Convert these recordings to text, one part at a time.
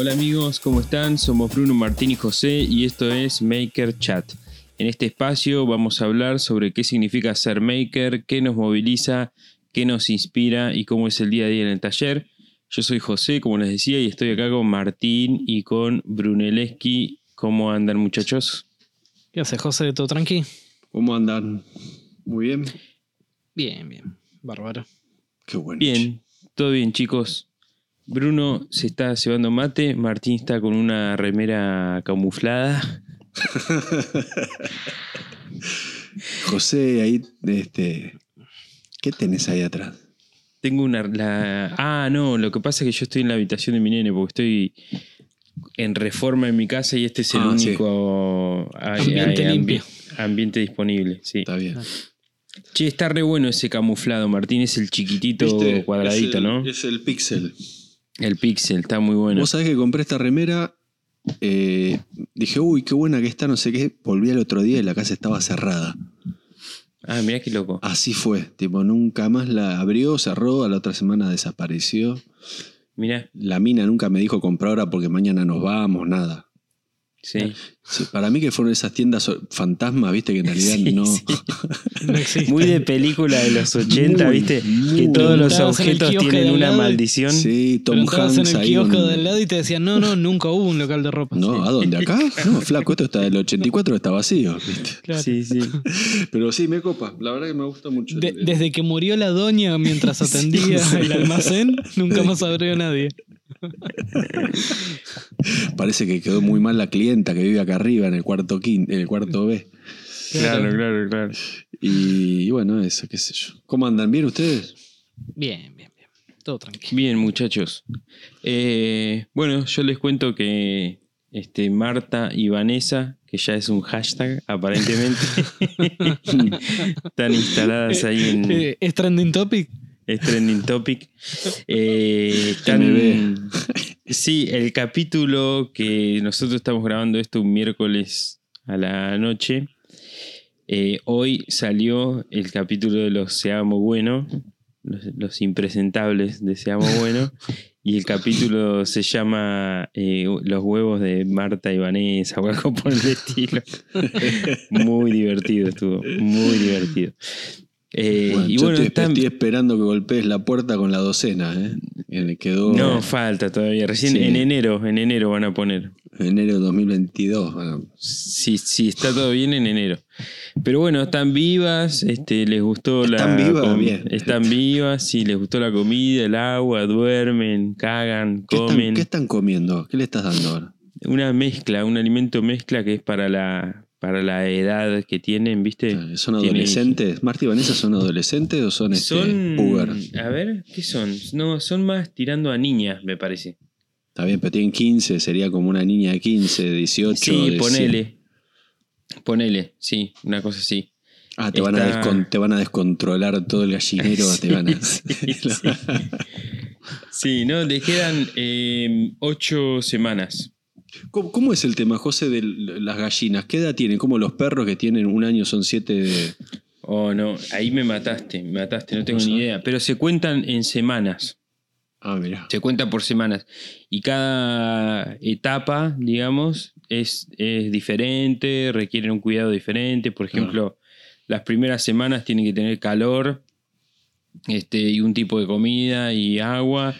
Hola amigos, ¿cómo están? Somos Bruno, Martín y José y esto es Maker Chat. En este espacio vamos a hablar sobre qué significa ser maker, qué nos moviliza, qué nos inspira y cómo es el día a día en el taller. Yo soy José, como les decía, y estoy acá con Martín y con Brunelleschi. ¿Cómo andan, muchachos? ¿Qué haces, José? ¿Todo tranqui? ¿Cómo andan? ¿Muy bien? Bien, bien. Bárbaro. Qué bueno. Bien, todo bien, chicos. Bruno se está cebando mate, Martín está con una remera camuflada. José, ahí, ¿qué tenés ahí atrás? Tengo lo que pasa es que yo estoy en la habitación de mi nene porque estoy en reforma en mi casa y este es el único ambiente disponible. Sí. Está bien. Che, está re bueno ese camuflado, Martín, es el chiquitito. ¿Viste? Cuadradito, ¿no? Es el Pixel. El Pixel, está muy bueno. Vos sabés que compré esta remera, dije, uy, qué buena que está, no sé qué. Volví al otro día y la casa estaba cerrada. Ah, mirá qué loco. Así fue, tipo, nunca más la abrió, cerró, a la otra semana desapareció. Mirá. La mina nunca me dijo comprar ahora porque mañana nos vamos, nada. Sí. Sí, para mí que fueron esas tiendas fantasmas, viste, que en realidad no muy de película de los 80, muy, viste, muy, que todos los objetos tienen una maldición. Sí, Tom Hanks en el kiosco del lado y te decían, no, nunca hubo un local de ropa. No, ¿a dónde? ¿Acá? No, flaco, esto está del 84, está vacío, viste. Claro. Sí, sí. Pero sí, me copa, la verdad que me gusta mucho. Desde que murió la doña mientras atendía el almacén, nunca más abrió nadie. Parece que quedó muy mal la clienta que vive acá arriba en el cuarto B. Claro. Y bueno, eso, qué sé yo. ¿Cómo andan? ¿Bien ustedes? Bien. Todo tranquilo. Bien, muchachos. Bueno, yo les cuento que Marta y Vanessa, que ya es un hashtag, aparentemente, están instaladas ahí en... ¿Es trending topic? Es trending topic. Sí, el capítulo que nosotros estamos grabando esto un miércoles a la noche. Hoy salió el capítulo de los Seamos Bueno, los impresentables de Seamos Bueno. Y el capítulo se llama Los huevos de Marta y Vanessa o algo por el estilo. Muy divertido estuvo, muy divertido. Bueno, estoy esperando que golpees la puerta con la docena, Quedó... No, falta todavía. Recién sí. en enero van a poner. Enero 2022. Bueno. Sí, está todo bien en enero. Pero bueno, están vivas, les gustó están vivas, sí, les gustó la comida, el agua, duermen, cagan, comen. ¿Qué están comiendo? ¿Qué le estás dando ahora? Una mezcla, un alimento mezcla que es para la edad que tienen, ¿viste? ¿Son adolescentes? ¿Marta y Vanessa son adolescentes o son puber? A ver, ¿qué son? No, son más tirando a niñas, me parece. Está bien, pero tienen 15, sería como una niña de 15, 18. Sí, ponele, sí, una cosa así. Ah, te van a descontrolar todo el gallinero. Sí, te van a... sí, no, les quedan 8 semanas. ¿Cómo es el tema, José, de las gallinas? ¿Qué edad tienen? ¿Cómo los perros que tienen un año son 7? Oh, no, ahí me mataste, no tengo ni idea. Pero se cuentan en semanas. Ah, mira. Se cuentan por semanas. Y cada etapa, digamos, es diferente, requieren un cuidado diferente. Por ejemplo, las primeras semanas tienen que tener calor, y un tipo de comida y agua.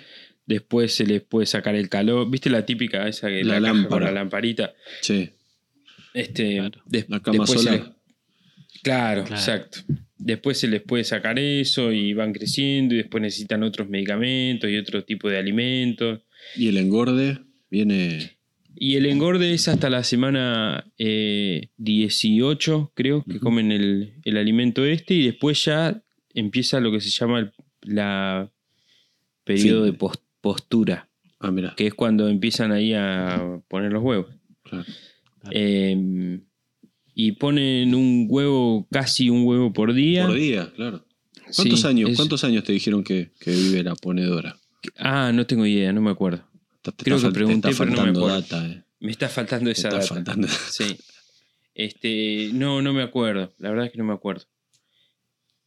Después se les puede sacar el calor. ¿Viste la típica esa que la lámpara con la lamparita? Sí. Claro. La cama solar. Claro, exacto. Después se les puede sacar eso y van creciendo y después necesitan otros medicamentos y otro tipo de alimentos. ¿Y el engorde viene...? Y el engorde es hasta la semana 18, creo, que comen el alimento y después ya empieza lo que se llama la periodo de postura, que es cuando empiezan ahí a poner los huevos. Claro. Y ponen casi un huevo por día. Por día, claro. ¿Cuántos años? ¿Cuántos años te dijeron que vive la ponedora? Ah, no tengo idea, no me acuerdo. Creo que pregunté, pero no me acuerdo. Me está faltando esa data. Sí. No me acuerdo. La verdad es que no me acuerdo.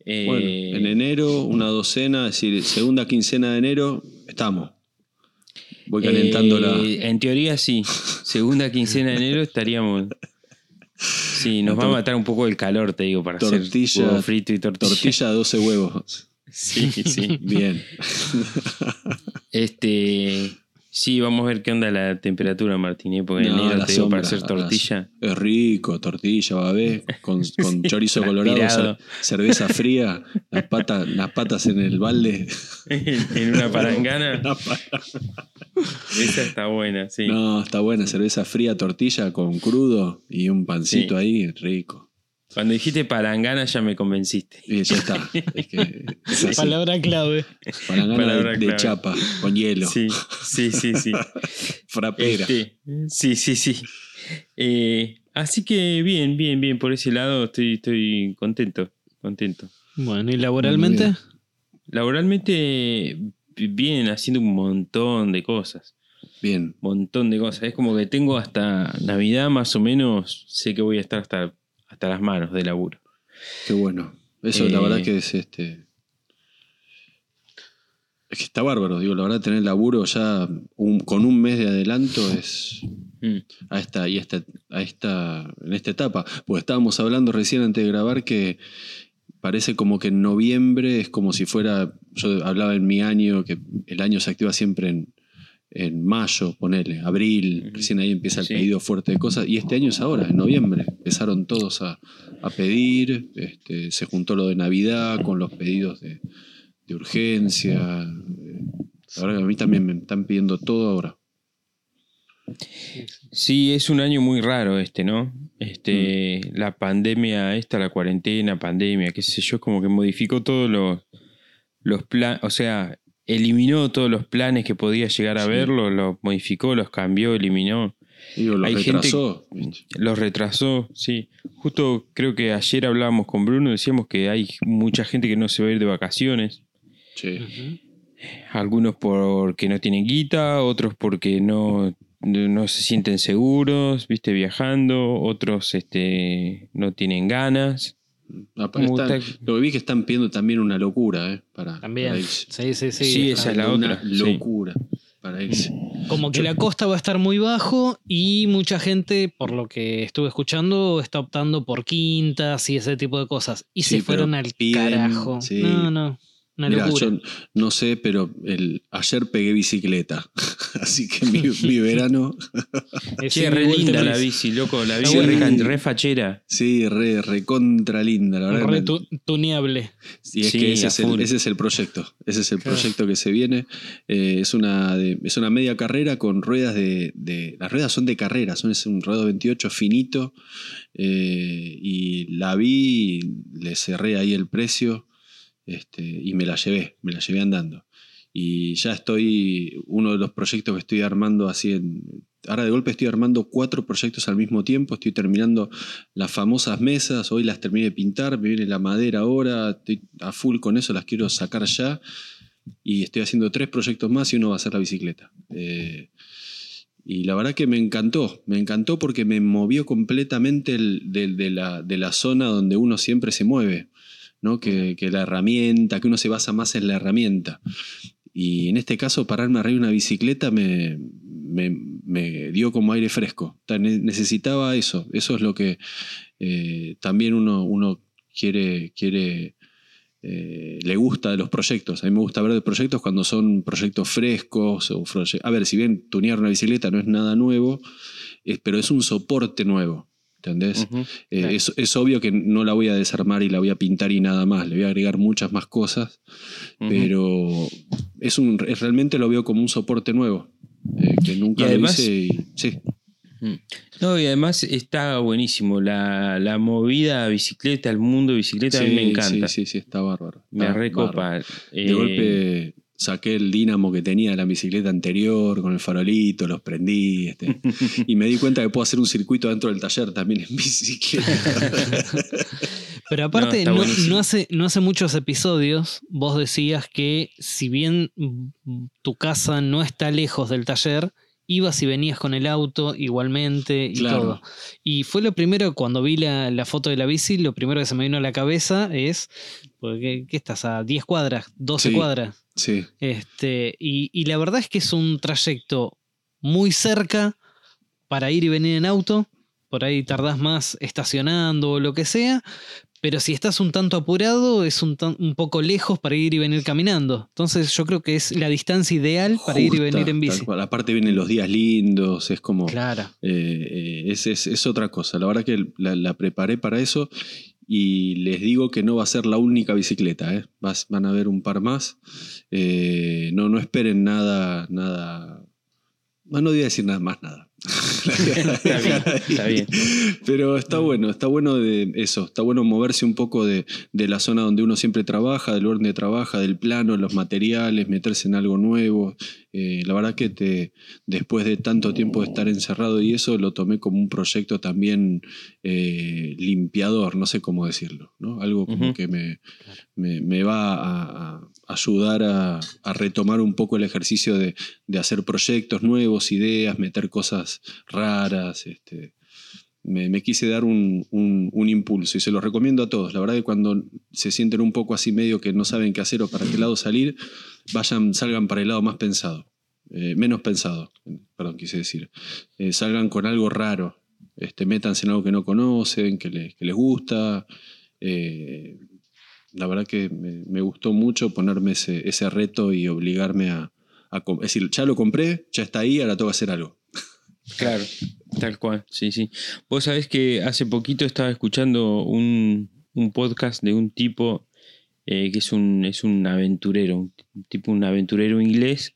Bueno, en enero, una docena, es decir, segunda quincena de enero, estamos. Voy calentando la... En teoría sí, segunda quincena de enero estaríamos... Sí, nos va a matar un poco el calor, te digo, para tortilla, hacer huevo frito y tortilla. Tortilla de 12 huevos. Sí, sí. Bien. Sí, vamos a ver qué onda la temperatura, Martín, ¿eh? Porque no, enero, te digo, para hacer tortilla. Es rico, tortilla, babé, con chorizo colorado, cerveza fría, las patas en el balde. En una parangana. Esa está buena, sí. No, está buena, cerveza fría, tortilla con crudo y un pancito ahí, rico. Cuando dijiste parangana ya me convenciste. Y ya está. Es que es palabra clave. Palabra de clave. Chapa, con hielo. Sí, sí, sí. Sí. Frapera. Sí, sí, sí. Así que bien, bien, bien. Por ese lado estoy contento. Contento. Bueno, ¿y laboralmente? Laboralmente, bien, haciendo un montón de cosas. Bien. Un montón de cosas. Es como que tengo hasta Navidad más o menos. Sé que voy a estar hasta las manos de laburo. Qué bueno. Eso la verdad que es Es que está bárbaro. Digo, la verdad tener laburo ya con un mes de adelanto es... en esta etapa. Pues estábamos hablando recién antes de grabar que parece como que en noviembre es como si fuera... Yo hablaba en mi año, que el año se activa siempre en mayo, ponele, abril, recién ahí empieza el pedido fuerte de cosas, y este año es ahora, en noviembre, empezaron todos a pedir, se juntó lo de Navidad con los pedidos de urgencia, la verdad que a mí también me están pidiendo todo ahora. Sí, es un año muy raro ¿no? La pandemia la cuarentena, pandemia, qué sé yo, como que modificó todos los planes, o sea... Eliminó todos los planes que podía llegar a verlo, los modificó, los cambió, eliminó. Digo, los retrasó. Los retrasó, sí. Justo creo que ayer hablábamos con Bruno y decíamos que hay mucha gente que no se va a ir de vacaciones. Sí. Uh-huh. Algunos porque no tienen guita, otros porque no se sienten seguros, ¿viste? Viajando, otros no tienen ganas. Lo que vi que están pidiendo también una locura, para irse. Sí, esa es la otra. Una locura para irse. Como que la costa va a estar muy bajo y mucha gente, por lo que estuve escuchando, está optando por quintas y ese tipo de cosas. Y se fueron al carajo. Sí. No. Una locura. Yo no sé, pero ayer pegué bicicleta. Así que mi verano. Che, re linda la bici, loco. La bici re fachera. Sí, re contra linda, la verdad. Re tuneable. Y es que ese es el proyecto. Ese es el proyecto que se viene. Es una media carrera con ruedas las ruedas son de carrera, es un ruedo 28 finito. Y la vi, le cerré ahí el precio. Y me la llevé andando. Y ya uno de los proyectos que estoy armando ahora de golpe estoy armando 4 proyectos al mismo tiempo, estoy terminando las famosas mesas, hoy las terminé de pintar, me viene la madera ahora, estoy a full con eso, las quiero sacar ya y estoy haciendo 3 proyectos más y uno va a ser la bicicleta. Y la verdad que me encantó porque me movió completamente de la zona donde uno siempre se mueve. ¿No? Que la herramienta, que uno se basa más en la herramienta. Y en este caso, pararme arriba de una bicicleta me dio como aire fresco. Necesitaba eso. Eso es lo que también uno quiere le gusta de los proyectos. A mí me gusta hablar de proyectos cuando son proyectos frescos. Si bien tunear una bicicleta no es nada nuevo, pero es un soporte nuevo. ¿Entendés? Uh-huh. Claro. Es obvio que no la voy a desarmar y la voy a pintar y nada más. Le voy a agregar muchas más cosas. Uh-huh. Pero realmente lo veo como un soporte nuevo. Que nunca lo hice. No, y además está buenísimo. La movida bicicleta, el mundo bicicleta, a mí me encanta. Sí, está bárbaro. Me recopa. De golpe... Saqué el dínamo que tenía de la bicicleta anterior con el farolito, los prendí. Y me di cuenta que puedo hacer un circuito dentro del taller también en bicicleta. Pero aparte, no hace muchos episodios vos decías que si bien tu casa no está lejos del taller, ibas y venías con el auto igualmente y todo. Y fue lo primero, cuando vi la foto de la bici, lo primero que se me vino a la cabeza es, ¿qué estás? ¿A 10 cuadras? ¿12 cuadras? Sí. Y la verdad es que es un trayecto muy cerca para ir y venir en auto. Por ahí tardás más estacionando o lo que sea. Pero si estás un tanto apurado, es un poco lejos para ir y venir caminando. Entonces yo creo que es la distancia ideal para ir y venir en bici. Aparte vienen los días lindos, es como... Claro. Es otra cosa. La verdad que la preparé para eso y les digo que no va a ser la única bicicleta. Van a haber un par más. No esperen nada... No voy a decir nada más. Está bien. Pero está bueno de eso. Está bueno moverse un poco de la zona donde uno siempre trabaja, del lugar donde trabaja, del plano, los materiales, meterse en algo nuevo. La verdad que después de tanto tiempo de estar encerrado y eso, lo tomé como un proyecto también limpiador, no sé cómo decirlo, ¿no? Algo como que me va a ayudar a retomar un poco el ejercicio de hacer proyectos nuevos, ideas, meter cosas raras. Me quise dar un impulso y se los recomiendo a todos. La verdad que cuando se sienten un poco así medio que no saben qué hacer o para qué lado salir, salgan para el lado más pensado. Menos pensado, perdón, quise decir. Salgan con algo raro. Métanse en algo que no conocen, que les gusta. La verdad que me gustó mucho ponerme ese reto y obligarme a es decir, ya lo compré, ya está ahí, ahora tengo que hacer algo. Claro, tal cual, sí. Vos sabés que hace poquito estaba escuchando un podcast de un tipo que es un aventurero, un aventurero inglés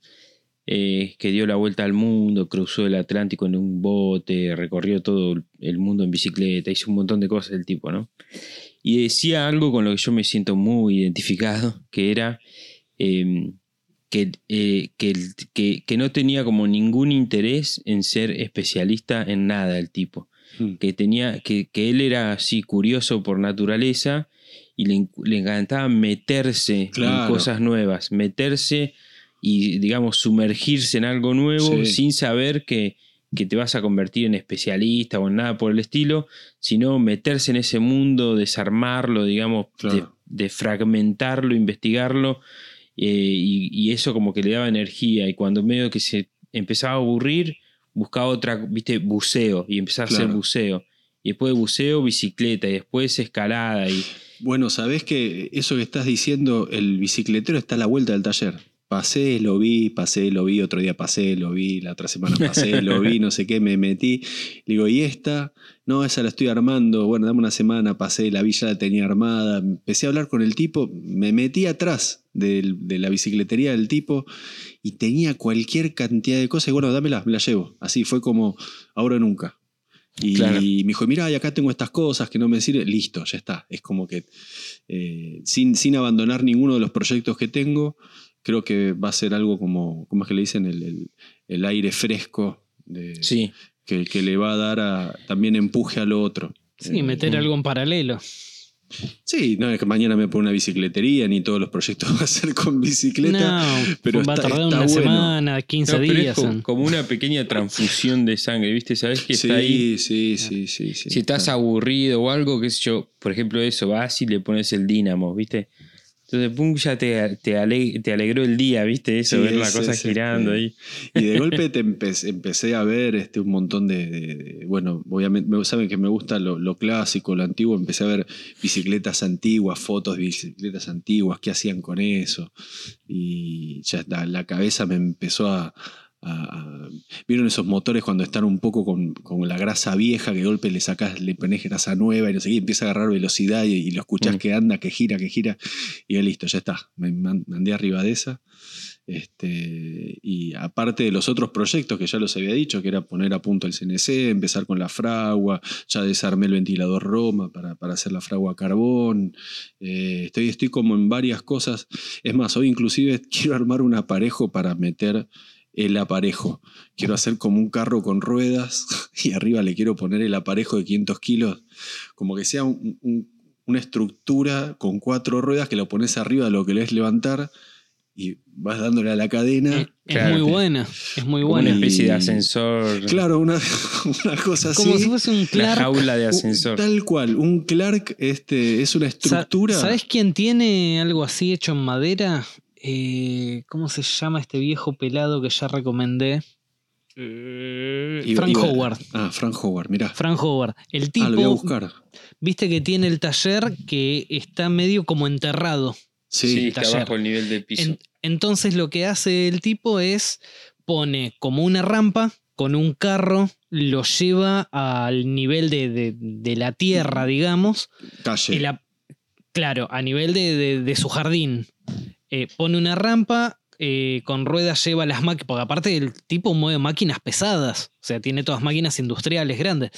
que dio la vuelta al mundo, cruzó el Atlántico en un bote, recorrió todo el mundo en bicicleta, hizo un montón de cosas del tipo, ¿no? Y decía algo con lo que yo me siento muy identificado, que era que no tenía como ningún interés en ser especialista en nada el tipo. Mm. Que él era así curioso por naturaleza y le encantaba meterse en cosas nuevas, meterse y, digamos, sumergirse en algo nuevo sin saber que te vas a convertir en especialista o en nada por el estilo, sino meterse en ese mundo, desarmarlo, digamos, de fragmentarlo, investigarlo, y eso como que le daba energía, y cuando medio que se empezaba a aburrir, buscaba otra, viste, buceo, y empezaba a hacer buceo, y después de buceo, bicicleta, y después escalada. Bueno, sabés que eso que estás diciendo, el bicicletero está a la vuelta del taller. Pasé, lo vi, otro día pasé, lo vi, la otra semana pasé, lo vi, no sé qué, me metí. Le digo, ¿y esta? No, esa la estoy armando. Bueno, dame una semana, pasé, la vi, ya la tenía armada. Empecé a hablar con el tipo, me metí atrás de la bicicletería del tipo y tenía cualquier cantidad de cosas. Y bueno, dámela, me la llevo. Así fue como ahora o nunca. Y me dijo, mirá, y acá tengo estas cosas que no me sirven. Listo, ya está. Es como que sin abandonar ninguno de los proyectos que tengo, creo que va a ser algo como, ¿cómo es que le dicen? El aire fresco que le va a dar también empuje a lo otro. Sí, meter algo en paralelo. Sí, no es que mañana me ponga una bicicletería, ni todos los proyectos van a ser con bicicleta. No, pero va a tardar una semana, 15 días. Como una pequeña transfusión de sangre, ¿viste? Sabés que está ahí. Sí. Si estás aburrido o algo, qué sé yo, por ejemplo, eso, vas y le pones el dínamo, ¿viste? Entonces, pum, ya te alegró el día, ¿viste? Eso, ver la cosa girando ahí. Y de golpe empecé a ver un montón de bueno, obviamente, saben que me gusta lo clásico, lo antiguo. Empecé a ver bicicletas antiguas, fotos de bicicletas antiguas, qué hacían con eso. Y ya la cabeza me empezó a... ¿Vieron esos motores cuando están un poco con la grasa vieja, que de golpe le sacás, le pones grasa nueva y no sé qué, empieza a agarrar velocidad y lo escuchás que anda, que gira y ya listo, ya está, me mandé arriba de esa. Y aparte de los otros proyectos que ya los había dicho, que era poner a punto el CNC, empezar con la fragua, ya desarmé el ventilador Roma para hacer la fragua a carbón. Estoy como en varias cosas. Es más, hoy inclusive quiero armar un aparejo para meter el aparejo. Quiero hacer como un carro con ruedas y arriba le quiero poner el aparejo de 500 kilos. Como que sea una estructura con 4 ruedas que lo pones arriba de lo que le es levantar y vas dándole a la cadena. Es muy buena. Es muy buena. Una especie de ascensor. Claro, una cosa así. Como si fuese un Clark. Una jaula de ascensor. Tal cual. Un Clark es una estructura. ¿Sabés quién tiene algo así hecho en madera? ¿Cómo se llama este viejo pelado que ya recomendé? Frank Howard. Ah, Frank Howard, mirá. Frank Howard. El tipo, lo voy a buscar. Viste que tiene el taller que está medio como enterrado. Sí, está bajo el nivel del piso. Entonces lo que hace el tipo es pone como una rampa con un carro, lo lleva al nivel de la tierra, digamos. Calle. Claro, a nivel de su jardín. Pone una rampa. Con ruedas lleva las máquinas, porque aparte el tipo mueve máquinas pesadas, o sea, tiene todas máquinas industriales grandes.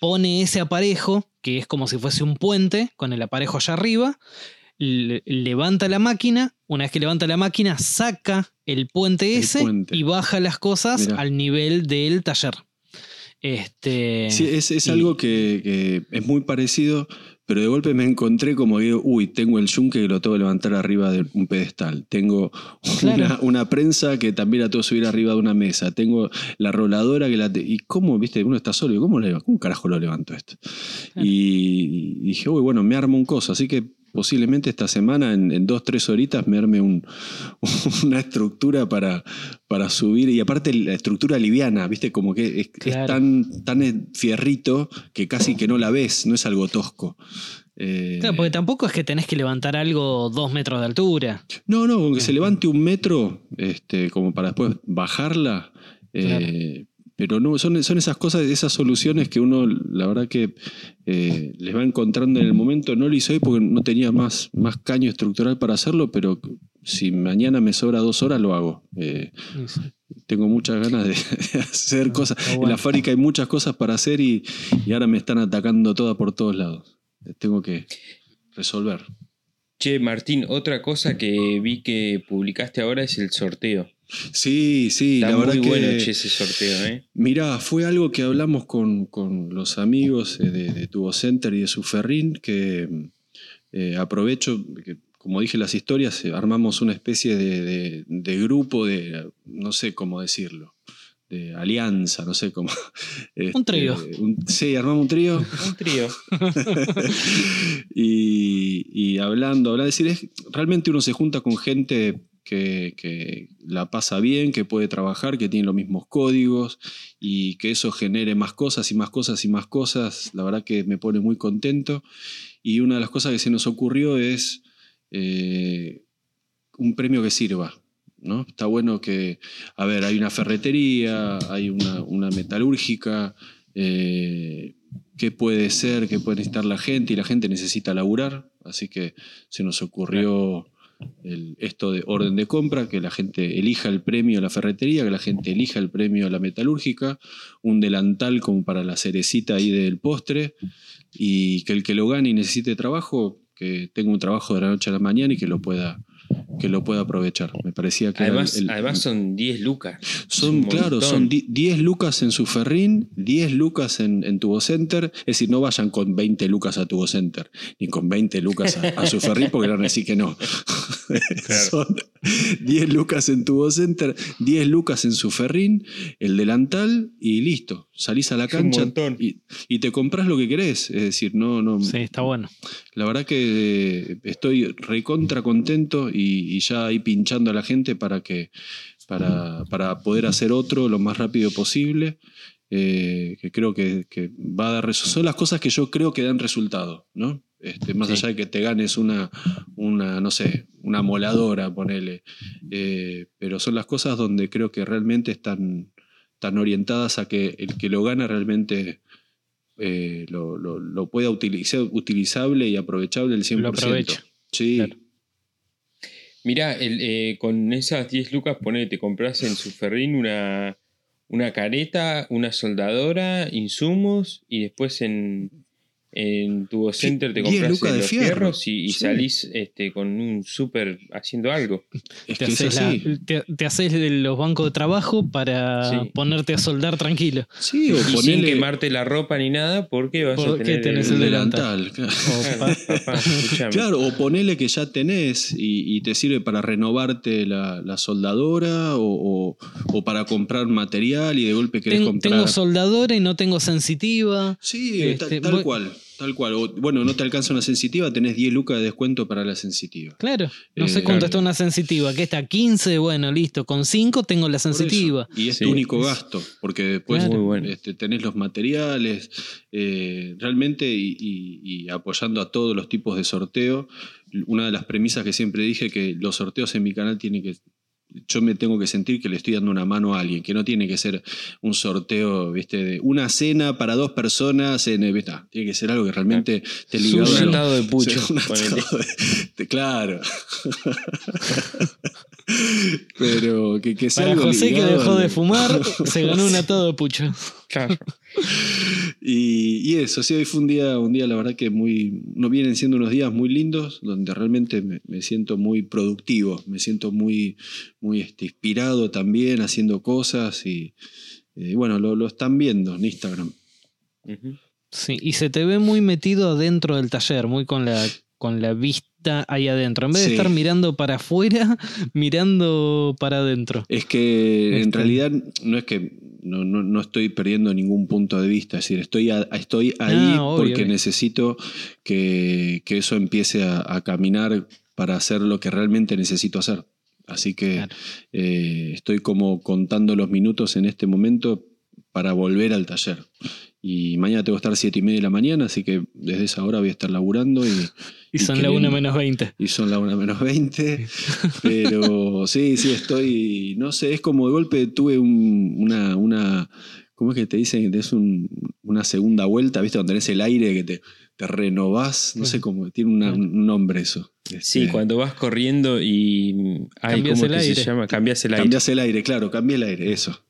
Pone ese aparejo, que es como si fuese un puente, con el aparejo allá arriba, levanta la máquina, una vez que levanta la máquina, saca el puente y baja las cosas. Mirá. Al nivel del taller. Sí, es algo que es muy parecido. Pero de golpe me encontré como que digo, uy, tengo el yunque que lo tengo que levantar arriba de un pedestal. Tengo una prensa que también la tengo que subir arriba de una mesa. Tengo la roladora que la... ¿Y cómo, viste? Uno está solo. ¿Cómo carajo lo levanto esto? Claro. Y dije, uy, bueno, me armo un coso. Así que posiblemente esta semana, en 2-3 horitas, me arme una estructura para subir. Y aparte la estructura liviana, viste, como que es tan fierrito que casi que no la ves, no es algo tosco. Claro, porque tampoco es que tenés que levantar algo 2 metros de altura. No, con que se levante 1 metro, como para después bajarla. Pero no, son esas cosas, esas soluciones que uno, la verdad que les va encontrando en el momento. No lo hice hoy porque no tenía más caño estructural para hacerlo, pero si mañana me sobra 2 horas, lo hago. Sí. Tengo muchas ganas de hacer cosas. Bueno. En la fábrica hay muchas cosas para hacer y ahora me están atacando todas por todos lados. Tengo que resolver. Che, Martín, otra cosa que vi que publicaste ahora es el sorteo. Sí, está la verdad muy bueno ese sorteo, ¿eh? Mirá, fue algo que hablamos con los amigos de Tubo Center y de Su Ferrín, que aprovecho, que, como dije, las historias, armamos una especie de grupo de, no sé cómo decirlo, de alianza, no sé cómo. Un trío. Sí, armamos un trío. Un trío. y hablando, es decir, realmente uno se junta con gente que la pasa bien, que puede trabajar, que tiene los mismos códigos y que eso genere más cosas y más cosas y más cosas. La verdad que me pone muy contento. Y una de las cosas que se nos ocurrió es un premio que sirva, ¿no? Está bueno que, a ver, hay una ferretería, hay una metalúrgica. ¿Qué puede ser? ¿Qué puede necesitar la gente? Y la gente necesita laburar. Así que se nos ocurrió... esto de orden de compra, que la gente elija el premio a la ferretería, que la gente elija el premio a la metalúrgica, un delantal como para la cerecita ahí del postre, y que el que lo gane y necesite trabajo, que tenga un trabajo de la noche a la mañana y que lo pueda aprovechar. Me parecía que además son 10 lucas. Son 10 lucas en Su Ferrín, 10 lucas en Tubo Center. Es decir, no vayan con 20 lucas a Tubo Center, ni con 20 lucas a Su Ferrín, porque van a decir que no. Claro. Son 10 lucas en Tubo Center, 10 lucas en Su Ferrín, el delantal y listo. Salís a la cancha y te compras lo que querés. Es decir, no. Sí, está bueno. La verdad que estoy recontra contento y ya ahí pinchando a la gente para poder hacer otro lo más rápido posible. Que creo que va a dar. Son las cosas que yo creo que dan resultado, ¿no? Más allá de que te ganes una no sé, una moladora, ponele. Pero son las cosas donde creo que realmente están tan orientadas a que el que lo gana realmente lo pueda utilizar, utilizable y aprovechable el 100%. Lo aprovecha. Sí. Claro. Mirá, con esas 10 lucas, te compras en Su Ferrín una careta, una soldadora, insumos, y después en Tubo Center te compras los fierros y salís con un súper haciendo algo. Te haces los bancos de trabajo para ponerte a soldar tranquilo. Sí, o sin quemarte la ropa ni nada, porque vas a tener tenés el delantal. Claro. Claro, o ponele que ya tenés y te sirve para renovarte la soldadora o para comprar material y de golpe querés comprar. Tengo soldadora y no tengo sensitiva. Sí, tal cual. Tal cual. O, bueno, no te alcanza una sensitiva, tenés 10 lucas de descuento para la sensitiva. Claro. No sé cuánto está una sensitiva. ¿Qué está? 15, bueno, listo. Con 5 tengo la sensitiva. Y es tu único gasto, porque después tenés los materiales, realmente, y apoyando a todos los tipos de sorteo. Una de las premisas que siempre dije, que los sorteos en mi canal tienen que... Yo me tengo que sentir que le estoy dando una mano a alguien, que no tiene que ser un sorteo, ¿viste? De una cena para dos personas, tiene que ser algo que realmente te liga. Un atado de pucho. O sea, claro. Pero que sea para algo José ligado, que dejó de fumar, se ganó un atado de pucho. Claro. Y eso, sí, hoy fue un día la verdad que no vienen siendo unos días muy lindos, donde realmente me siento muy productivo, me siento muy, muy inspirado también, haciendo cosas y bueno, lo están viendo en Instagram. Sí, y se te ve muy metido adentro del taller, muy con la vista ahí adentro. En vez de estar mirando para afuera, mirando para adentro. Es que en realidad no es que... No estoy perdiendo ningún punto de vista, es decir, estoy ahí porque necesito que eso empiece a caminar para hacer lo que realmente necesito hacer. Así que estoy como contando los minutos en este momento para volver al taller. Y mañana tengo que estar 7:30 de la mañana, así que desde esa hora voy a estar laburando. Y son la 1:20. Y son la 1:20. Pero sí, estoy... No sé, es como de golpe tuve una ¿cómo es que te dicen? Es una segunda vuelta, ¿viste? Donde tenés el aire que te renovás. No sé cómo, tiene un nombre eso. Sí, cuando vas corriendo y... ¿Cambias el aire? Cambias el aire. Cambias el aire, claro, cambié el aire, eso.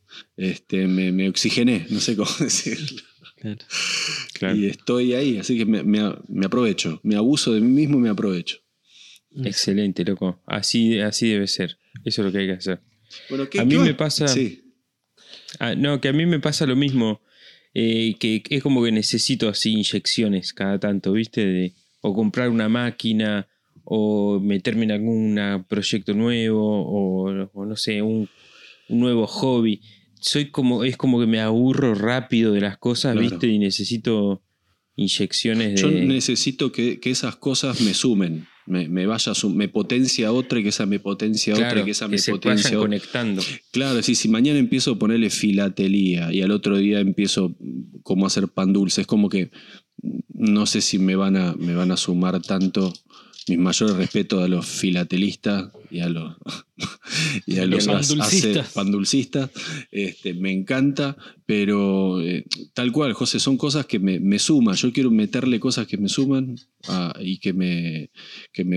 Me oxigené, no sé cómo decirlo. Claro. Y estoy ahí, así que me aprovecho, me abuso de mí mismo y me aprovecho. Excelente, loco. Así debe ser. Eso es lo que hay que hacer. Bueno, que a mí me pasa lo mismo, que es como que necesito así inyecciones cada tanto, ¿viste? O comprar una máquina, o meterme en algún proyecto nuevo, o no sé, un nuevo hobby. Es como que me aburro rápido de las cosas, claro. ¿Viste? Y necesito inyecciones. Yo necesito que esas cosas me sumen, me potencia otra, y que esa me potencia otra, y que esa me potencia vayan otra. Conectando. Claro, sí, si mañana empiezo a ponerle filatelía y al otro día empiezo como a hacer pan dulce, es como que no sé si me van a sumar tanto. Mis mayores respetos a los filatelistas y a los pandulcistas. Me encanta, pero tal cual, José, son cosas que me suman. Yo quiero meterle cosas que me suman y que me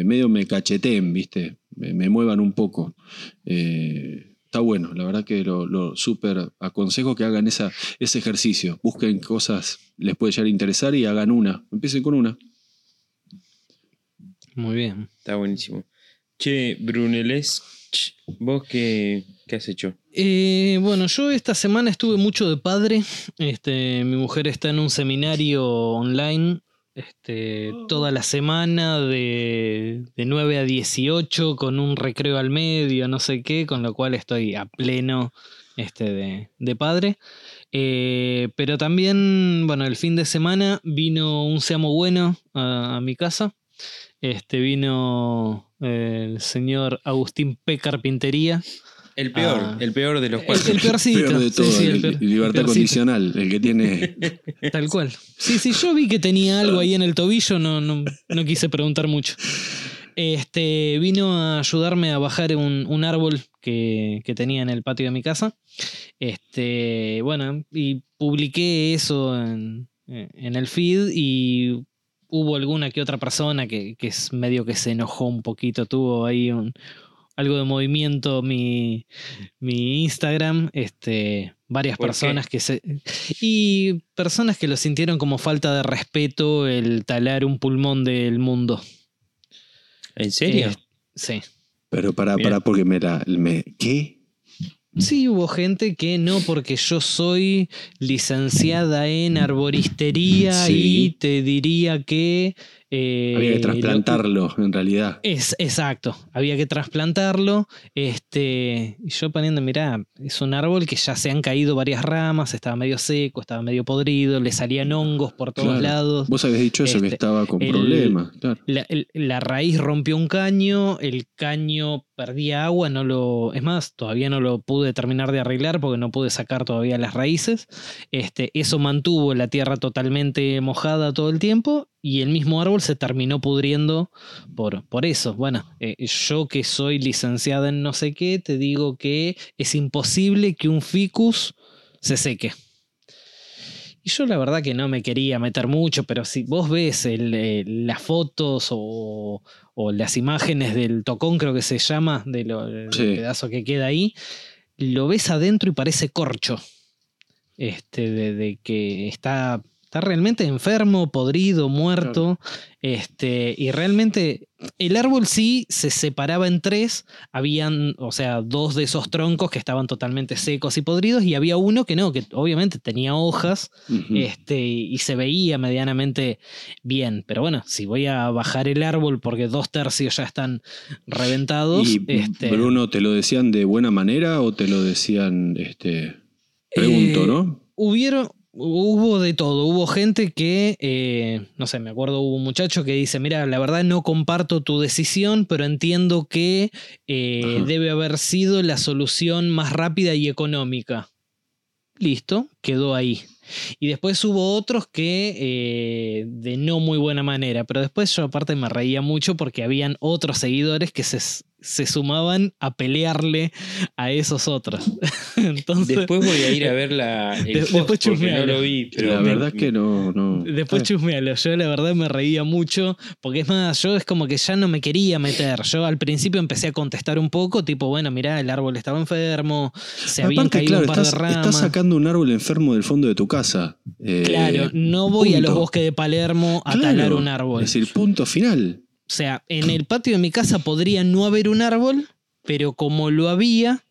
medio me cacheteen, ¿viste? Me muevan un poco. Está bueno, la verdad que lo súper aconsejo que hagan ese ejercicio. Busquen cosas, les puede llegar a interesar y hagan una. Empiecen con una. Muy bien. Está buenísimo. Che, Bruneles, ¿vos qué has hecho? Bueno, yo esta semana estuve mucho de padre. Mi mujer está en un seminario online toda la semana de 9 a 18 con un recreo al medio, no sé qué, con lo cual estoy a pleno de padre. Pero también, bueno, el fin de semana vino un Seamos Bueno a mi casa. Vino el señor Agustín P. Carpintería. El peor de los cuatro. El peorcito. El peor de todo, sí, libertad condicional, el que tiene... Tal cual. Sí, yo vi que tenía algo ahí en el tobillo, no quise preguntar mucho. Vino a ayudarme a bajar un árbol que tenía en el patio de mi casa. Bueno, y publiqué eso en el feed y... Hubo alguna que otra persona que es medio que se enojó un poquito. Tuvo ahí algo de movimiento mi Instagram. Varias personas y personas que lo sintieron como falta de respeto el talar un pulmón del mundo. ¿En serio? Sí. Pero para porque ¿qué? Sí, hubo gente que no, porque yo soy licenciada en arboristería y te diría que Había que trasplantarlo, en realidad. Exacto, había que trasplantarlo. Yo poniendo, mirá, es un árbol que ya se han caído varias ramas, estaba medio seco, estaba medio podrido, le salían hongos por todos lados. Vos habías dicho eso, que estaba con problemas. Claro. La raíz rompió un caño, el caño perdía agua, es más, todavía no lo pude terminar de arreglar porque no pude sacar todavía las raíces. Eso mantuvo la tierra totalmente mojada todo el tiempo. Y el mismo árbol se terminó pudriendo por eso. Bueno, yo que soy licenciada en no sé qué, te digo que es imposible que un ficus se seque. Y yo la verdad que no me quería meter mucho, pero si vos ves las fotos o las imágenes del tocón, creo que se llama, del pedazo que queda ahí, lo ves adentro y parece corcho. De que está... Está realmente enfermo, podrido, muerto. Claro. Y realmente el árbol sí se separaba en tres. Habían, o sea, dos de esos troncos que estaban totalmente secos y podridos, y había uno que no, que obviamente tenía hojas, uh-huh. Y se veía medianamente bien. Pero bueno, si voy a bajar el árbol porque dos tercios ya están reventados. ¿Y Bruno, te lo decían de buena manera o te lo decían, pregunto, ¿no? Hubo de todo, hubo gente que, no sé, me acuerdo, hubo un muchacho que dice, mira, la verdad no comparto tu decisión, pero entiendo que debe haber sido la solución más rápida y económica. Listo, quedó ahí. Y después hubo otros que de no muy buena manera, pero después yo aparte me reía mucho porque habían otros seguidores que se sumaban a pelearle a esos otros. Entonces, después voy a ir a ver después chusmealo. No lo vi, pero la verdad que no. Después chusmealo. Yo la verdad me reía mucho porque es más, yo es como que ya no me quería meter. Yo al principio empecé a contestar un poco, tipo, bueno, mirá, el árbol estaba enfermo, se habían caído un par de ramas. Estás sacando un árbol enfermo del fondo de tu casa. Claro, no voy a los bosques de Palermo a talar un árbol. Es el punto final. O sea, en el patio de mi casa podría no haber un árbol, pero como lo había,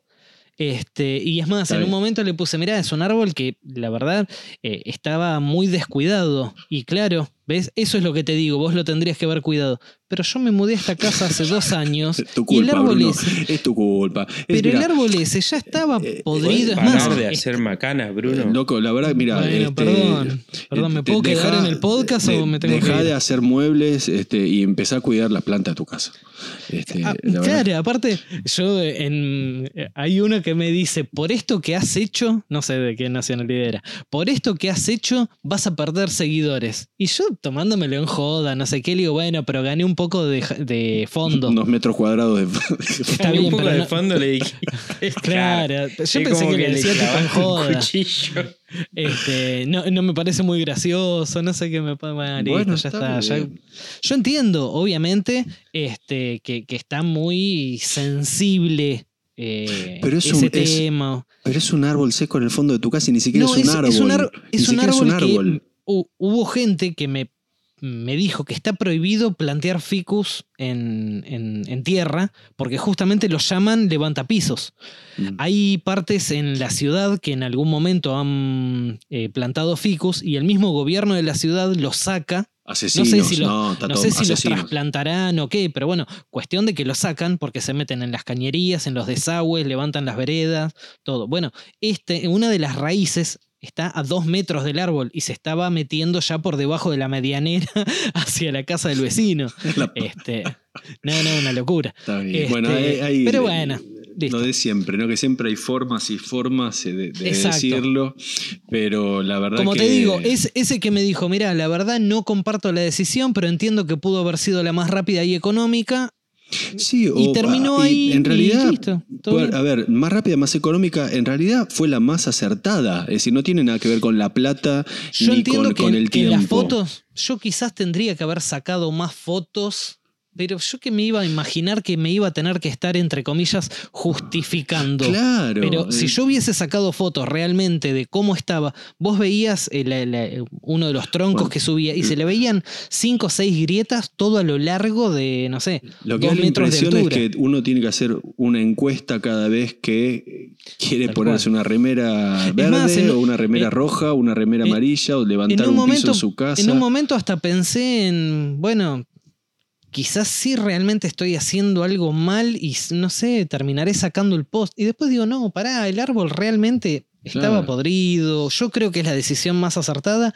y es más, en un momento le puse, mirá, es un árbol que la verdad estaba muy descuidado. Y claro, ¿ves? Eso es lo que te digo, vos lo tendrías que haber cuidado. Pero yo me mudé a esta casa hace 2 años. Es tu culpa, y el árbol Bruno, es tu culpa. Pero mira, el árbol ese ya estaba podrido. Es más, de hacer macanas, Bruno. Loco, la verdad, mira, bueno, perdón, ¿me puedo quedar en el podcast o me tengo que ir? Dejá de hacer muebles y empezá a cuidar las plantas de tu casa. Claro, aparte, yo hay uno que me dice, por esto que has hecho, no sé de qué nacionalidad era, por esto que has hecho vas a perder seguidores. Y yo tomándomelo en joda, no sé qué, le digo, bueno, pero gané un poco de fondo. Unos metros cuadrados de fondo. Está bien, un poco de fondo le dije. Claro, yo pensé que le decía que con joda. No me parece muy gracioso, no sé qué me puede mal. Bueno, ya está. Yo entiendo, obviamente, que está muy sensible. Pero tema. Pero es un árbol seco en el fondo de tu casa y ni siquiera es un árbol. Es un árbol. Hubo gente que me dijo que está prohibido plantear ficus en tierra porque justamente los llaman levantapisos. Hay partes en la ciudad que en algún momento han plantado ficus y el mismo gobierno de la ciudad los saca. Asesinos, no sé si los trasplantarán o qué, pero bueno, cuestión de que los sacan porque se meten en las cañerías, en los desagües, levantan las veredas, todo. Bueno, una de las raíces está a 2 metros del árbol y se estaba metiendo ya por debajo de la medianera hacia la casa del vecino. No, una locura. Está bien. Bueno, pero bueno. Listo. Lo de siempre, ¿no? Que siempre hay formas y formas de decirlo, pero la verdad como te digo, es ese que me dijo, mirá, la verdad no comparto la decisión, pero entiendo que pudo haber sido la más rápida y económica. Sí, y terminó ahí. En realidad, listo, a ver, más rápida, más económica, en realidad fue la más acertada. Es decir, no tiene nada que ver con la plata ni con el tiempo. Yo entiendo que en las fotos, yo quizás tendría que haber sacado más fotos Pero yo que me iba a imaginar que me iba a tener que estar, entre comillas, justificando. Claro. Pero si yo hubiese sacado fotos realmente de cómo estaba, vos veías uno de los troncos que subía y se le veían 5 o 6 grietas todo a lo largo de, no sé, lo que 2 metros de altura. La impresión es que uno tiene que hacer una encuesta cada vez que quiere ponerse una remera verde, más, o una remera roja, una remera amarilla, o levantar un piso en su casa. En un momento hasta pensé en, bueno, quizás sí realmente estoy haciendo algo mal y, no sé, terminaré sacando el post. Y después digo, no, pará, el árbol realmente estaba podrido. Yo creo que es la decisión más acertada.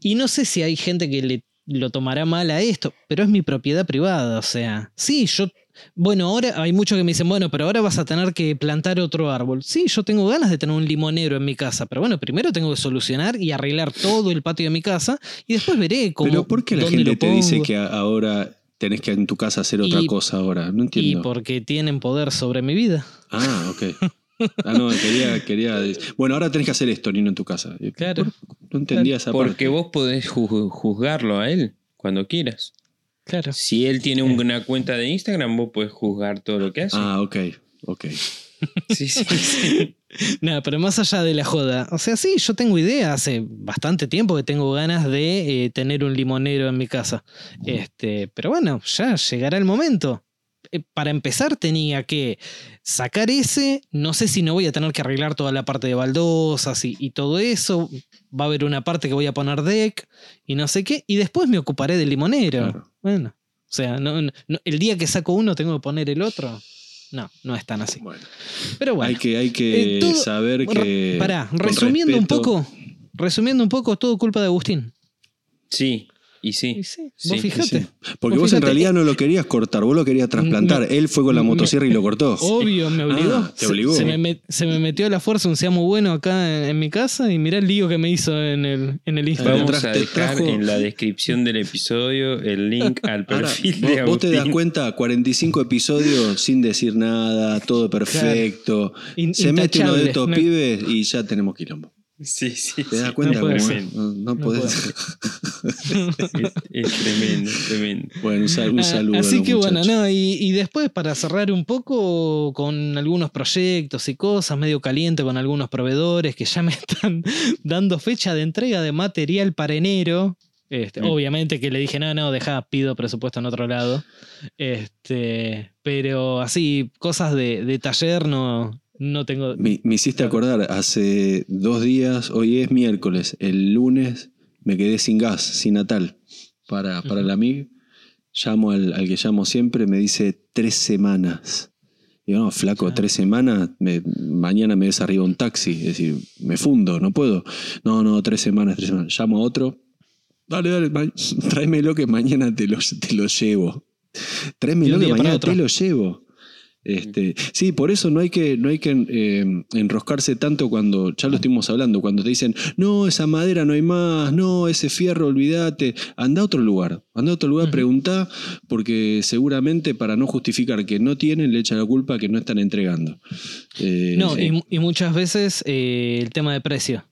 Y no sé si hay gente que lo tomará mal a esto, pero es mi propiedad privada. O sea, sí, yo... Bueno, ahora hay muchos que me dicen, bueno, pero ahora vas a tener que plantar otro árbol. Sí, yo tengo ganas de tener un limonero en mi casa, pero bueno, primero tengo que solucionar y arreglar todo el patio de mi casa y después veré cómo... Pero ¿por qué la gente te dice que ahora... tenés que en tu casa hacer otra cosa ahora? No entiendo. Y porque tienen poder sobre mi vida. Ah, ok. Ah, no, quería... Bueno, ahora tenés que hacer esto, Nino, en tu casa. Claro. No entendía esa parte. Porque vos podés juzgarlo a él cuando quieras. Claro. Si él tiene una cuenta de Instagram, vos podés juzgar todo lo que hace. Ah, ok. Sí. Nada, pero más allá de la joda, o sea, sí, yo tengo idea, hace bastante tiempo que tengo ganas de tener un limonero en mi casa, pero bueno, ya llegará el momento. Para empezar tenía que sacar ese, no sé si no voy a tener que arreglar toda la parte de baldosas y todo eso, va a haber una parte que voy a poner deck y no sé qué, y después me ocuparé del limonero. Claro. Bueno, o sea, no, el día que saco uno tengo que poner el otro. No es tan así. Bueno, pero bueno. Hay que saber que... Pará, resumiendo un poco, todo culpa de Agustín. Sí. Vos fijate. Porque vos en realidad no lo querías cortar, vos lo querías trasplantar. Él fue con la motosierra y lo cortó. Obvio, me obligó. Te obligó. Se me metió a la fuerza un Seamos Bueno acá en mi casa y mirá el lío que me hizo en el Instagram. Vamos a dejar en la descripción del episodio el link al perfil de Agustín. Vos te das cuenta, 45 episodios sin decir nada, todo perfecto. Claro. Se mete uno de estos pibes y ya tenemos quilombo. Sí. ¿Te das cuenta? No podés. Es tremendo. Bueno, un saludo. Así que muchachos. Bueno, y después para cerrar un poco con algunos proyectos y cosas, medio caliente con algunos proveedores que ya me están dando fecha de entrega de material para enero. Obviamente que le dije, no, dejá, pido presupuesto en otro lado. Pero así, cosas de taller no tengo... Me hiciste acordar, hace 2 días, hoy es miércoles, el lunes me quedé sin gas, sin natal, para la MIG. Llamo al que llamo siempre, me dice 3 semanas. Digo, no, flaco, claro. 3 semanas, mañana me ves arriba un taxi, es decir, me fundo, no puedo. No, 3 semanas. Llamo a otro, dale, tráemelo que mañana te lo llevo. Tráemelo que mañana te lo llevo. Sí, por eso no hay que enroscarse tanto cuando, ya lo estuvimos hablando, cuando te dicen, no, esa madera no hay más, no, ese fierro, olvídate, anda a otro lugar, preguntá, porque seguramente para no justificar que no tienen, le echan la culpa que no están entregando. Y muchas veces el tema de precio.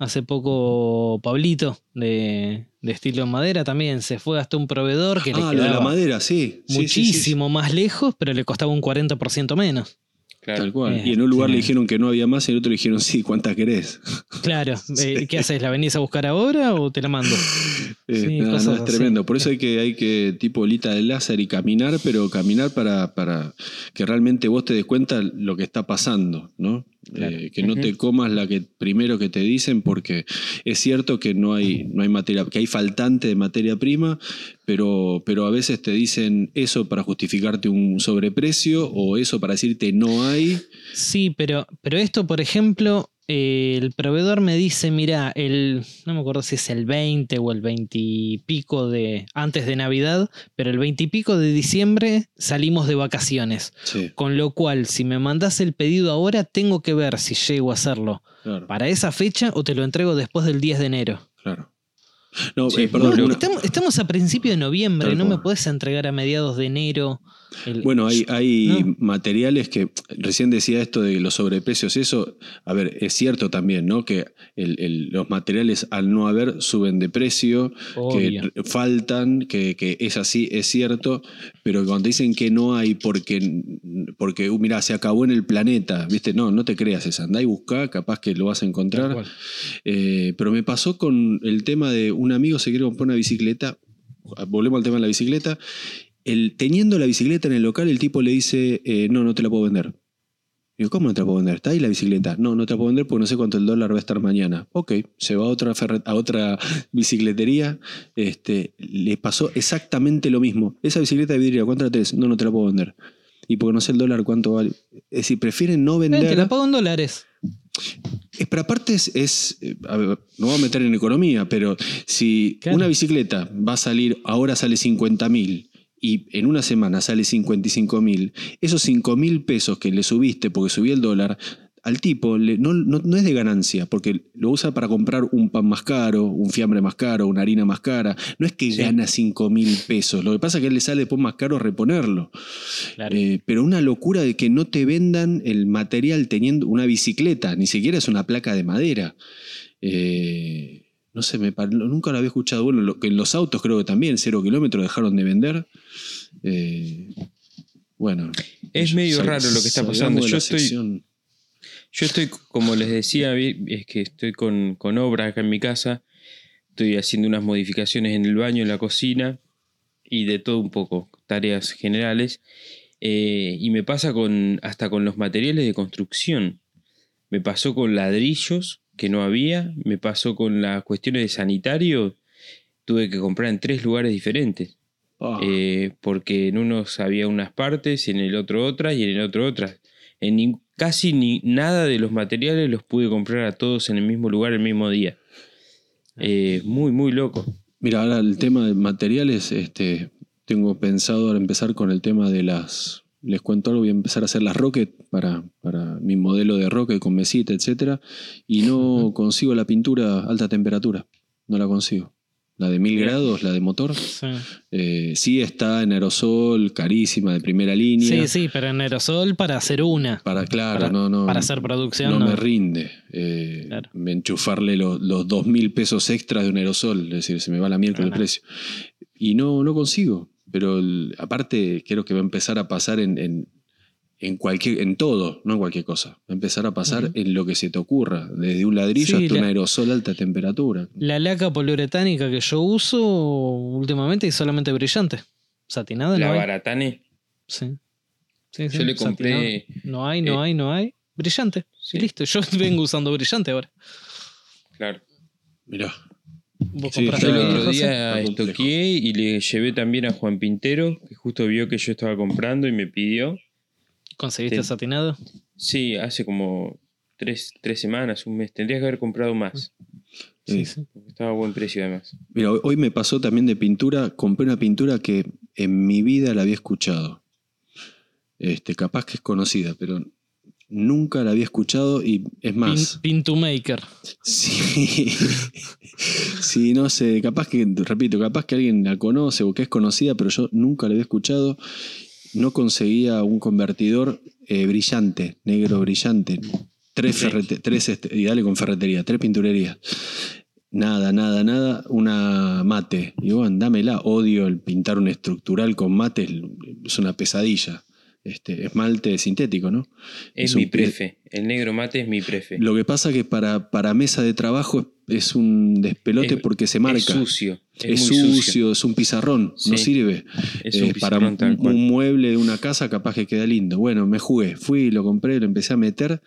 Hace poco Pablito de Estilo Madera también se fue hasta un proveedor que le quedaba de la madera, sí, muchísimo más lejos, pero le costaba un 40% menos. Claro. Tal cual. Y en un lugar le dijeron que no había más y en otro le dijeron, sí, ¿cuántas querés? Claro. ¿Qué haces? ¿La venís a buscar ahora o te la mando? Es tremendo. Por eso hay que tipo lita de láser y caminar, pero caminar para que realmente vos te des cuenta lo que está pasando, ¿no? Claro. Que no te comas la que primero que te dicen, porque es cierto que no hay materia, que hay faltante de materia prima, pero a veces te dicen eso para justificarte un sobreprecio o eso para decirte no hay. Sí, pero esto, por ejemplo, el proveedor me dice, mirá, no me acuerdo si es el 20 o el 20 y pico de antes de Navidad, pero el 20 y pico de diciembre salimos de vacaciones. Sí. Con lo cual, si me mandás el pedido ahora, tengo que ver si llego a hacerlo para esa fecha o te lo entrego después del 10 de enero. Claro. No, sí, perdón, no, estamos a principio de noviembre, claro, no me podés entregar a mediados de enero. Bueno, hay ¿no? materiales que recién decía esto de los sobreprecios, eso, a ver, es cierto también, ¿no? Que los materiales al no haber suben de precio, obvio, que faltan, que es así, es cierto, pero cuando dicen que no hay porque mirá, se acabó en el planeta, ¿viste? No te creas esa, andá y buscá, capaz que lo vas a encontrar. Pero me pasó con el tema de un amigo se quiere comprar una bicicleta, volvemos al tema de la bicicleta. Teniendo la bicicleta en el local, el tipo le dice, no te la puedo vender. Digo, ¿cómo no te la puedo vender? ¿Está ahí la bicicleta? No te la puedo vender porque no sé cuánto el dólar va a estar mañana. Ok, se va a otra bicicletería. Le pasó exactamente lo mismo. Esa bicicleta de vidrio, ¿cuánto la tenés? No te la puedo vender. Y porque no sé el dólar cuánto vale. Es decir, prefieren no vender. Te la pago en dólares. Pero aparte no voy a meter en economía, pero si claro, una bicicleta va a salir, ahora sale 50.000 y en una semana sale 55.000, esos 5.000 pesos que le subiste porque subió el dólar, al tipo no es de ganancia, porque lo usa para comprar un pan más caro, un fiambre más caro, una harina más cara. No es que sí, gana 5.000 pesos. Lo que pasa es que a él le sale después más caro reponerlo. Claro. Pero una locura de que no te vendan el material teniendo una bicicleta, ni siquiera es una placa de madera. No sé, nunca lo había escuchado. Bueno, en los autos creo que también, 0 kilómetros dejaron de vender. Bueno. Es medio raro lo que está pasando. Yo estoy, como les decía, es que estoy con obras acá en mi casa. Estoy haciendo unas modificaciones en el baño, en la cocina y de todo un poco, tareas generales. Y me pasa hasta con los materiales de construcción. Me pasó con ladrillos que no había, me pasó con las cuestiones de sanitario, tuve que comprar en 3 lugares diferentes, porque en unos había unas partes, en el otro otras y en el otro otras. Casi ni nada de los materiales los pude comprar a todos en el mismo lugar el mismo día. Muy, muy loco. Mira, ahora el tema de materiales, tengo pensado ahora empezar con el tema de las... Les cuento algo, voy a empezar a hacer las Rocket para mi modelo de Rocket con mesita, etcétera, y no consigo la pintura a alta temperatura. No la consigo. La de 1000 grados, la de motor. Sí. Sí está en aerosol, carísima, de primera línea. Sí, pero en aerosol para hacer una. Para hacer producción. No me rinde. Claro. Enchufarle los 2.000 pesos extras de un aerosol. Es decir, se me va la miércoles el precio. Y no consigo. Pero aparte creo que va a empezar a pasar en todo, no en cualquier cosa. Va a empezar a pasar en lo que se te ocurra, desde un ladrillo hasta un aerosol a alta temperatura. La laca poliuretánica que yo uso últimamente es solamente brillante. Satinada no hay. ¿La Baratane? Sí, yo le compré... Satinado. No hay. Brillante. Sí. Y listo, yo vengo usando brillante ahora. Claro. Mirá. Sí, yo el otro día estoqueé y le llevé también a Juan Pintero, que justo vio que yo estaba comprando y me pidió. ¿Conseguiste satinado? Sí, hace como 3 semanas, un mes. Tendrías que haber comprado más. Sí. Estaba a buen precio además. Mira, hoy me pasó también de pintura. Compré una pintura que en mi vida la había escuchado. Capaz que es conocida, pero... Nunca la había escuchado y es más... Pintumaker. Sí. Sí, no sé, capaz que alguien la conoce o que es conocida, pero yo nunca la había escuchado. No conseguía un convertidor brillante, negro brillante. 3 y dale con ferretería, 3 pinturerías. Nada, una mate. Y bueno, dámela, odio el pintar un estructural con mate, es una pesadilla. Esmalte sintético, ¿no? Es mi prefe. El negro mate es mi prefe. Lo que pasa es que para mesa de trabajo es un despelote porque se marca. Es sucio. Es muy sucio, es un pizarrón. Sí. No sirve. Es un pizarrón para un mueble de una casa, capaz que queda lindo. Bueno, me jugué. Fui, lo compré, lo empecé a meter.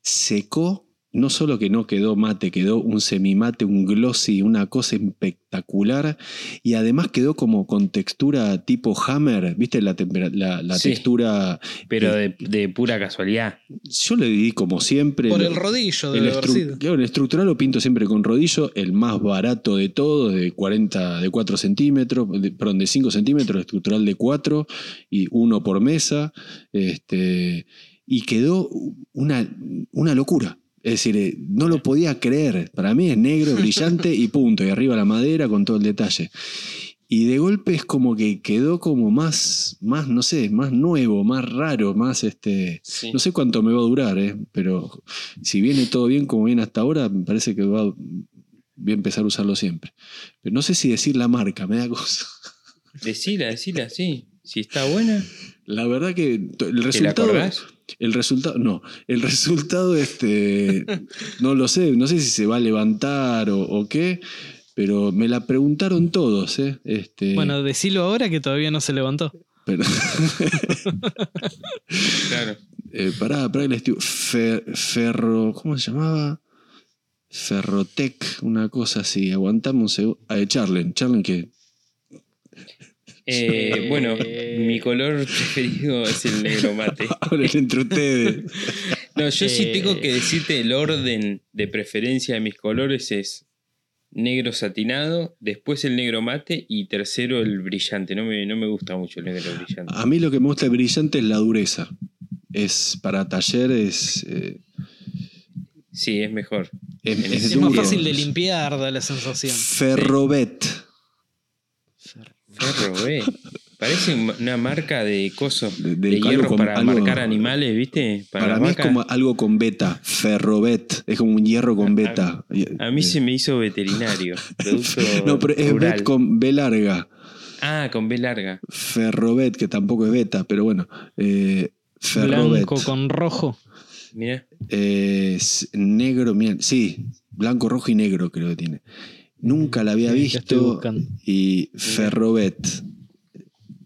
Secó. No solo que no quedó mate, quedó un semimate, un glossy, una cosa espectacular. Y además quedó como con textura tipo hammer, ¿viste? La textura... Pero de pura casualidad. Yo le di como siempre... Por el rodillo de haber sido. Claro, el estructural lo pinto siempre con rodillo, el más barato de todos, de 4 centímetros, de 5 centímetros, estructural de 4 y 1 por mesa. Y quedó una locura. Es decir, no lo podía creer. Para mí es negro, brillante y punto. Y arriba la madera con todo el detalle. Y de golpe es como que quedó como más no sé, más nuevo, más raro, más sí. No sé cuánto me va a durar, pero si viene todo bien como viene hasta ahora, me parece que voy a empezar a usarlo siempre. Pero no sé si decir la marca, me da cosa. Decila, sí. Si está buena. La verdad que el resultado... El resultado no sé si se va a levantar o qué, pero me la preguntaron todos, Bueno, decilo ahora que todavía no se levantó. Pero... Claro. Pará el estudio. ¿Cómo se llamaba? Ferrotec, una cosa así. Aguantame un segundo. Charlen, ¿qué? Bueno, mi color preferido es el negro mate. Hablen entre ustedes. No, yo sí tengo que decirte, el orden de preferencia de mis colores es negro satinado, después el negro mate y tercero el brillante. No me gusta mucho el negro brillante. A mí lo que me gusta el brillante es la dureza. Es para talleres... Sí, es mejor. Es más fácil de limpiar, da la sensación. Ferrobet. Ferrobet. Parece una marca de cosos de hierro para marcar animales, ¿viste? Para mí es como algo con beta. Ferrobet. Es como un hierro con beta. A mí se me hizo veterinario. No, pero es bet con B larga. Ah, con B larga. Ferrobet, que tampoco es beta, pero bueno. Ferrobet. Blanco con rojo. Mirá. Negro, mirá. Sí, blanco, rojo y negro creo que tiene. Nunca la había visto. Y Ferrobet.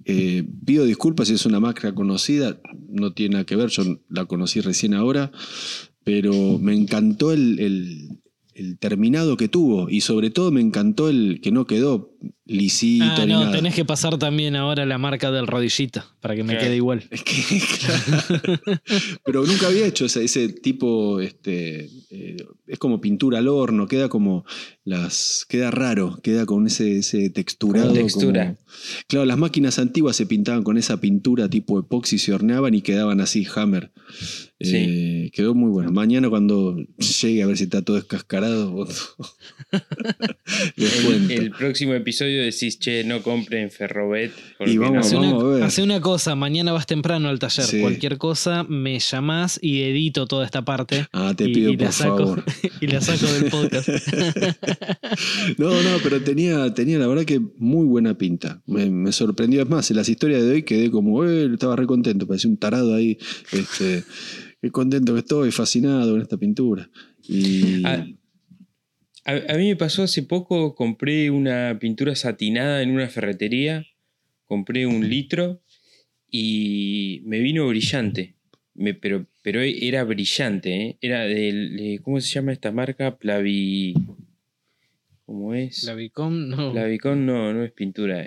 Pido disculpas si es una marca conocida, no tiene nada que ver, yo la conocí recién ahora, pero me encantó el terminado que tuvo y sobre todo me encantó el que no quedó lisito ni nada. Tenés que pasar también ahora la marca del rodillita para que me quede igual. Es que, claro. Pero nunca había hecho ese tipo, es como pintura al horno, queda como queda raro, queda con ese texturado. Con textura. Claro, las máquinas antiguas se pintaban con esa pintura tipo epoxi, se horneaban y quedaban así, hammer. Sí. Quedó muy bueno. Mañana cuando llegue a ver si está todo descascarado. El próximo episodio decís, che, no compren Ferrobet. Y vamos a ver. Hace una cosa, mañana vas temprano al taller. Sí. Cualquier cosa me llamás y edito toda esta parte. Ah, te pido por favor. Y la saco del podcast. No, pero tenía la verdad que muy buena pinta. Me sorprendió. Es más, en las historias de hoy quedé como, estaba re contento, parecía un tarado ahí. Qué contento que estoy, fascinado con esta pintura. Y... A mí me pasó hace poco, compré una pintura satinada en una ferretería, compré un litro y me vino brillante, pero era brillante, era del, ¿cómo se llama esta marca? ¿Cómo es? Plavicón no es pintura.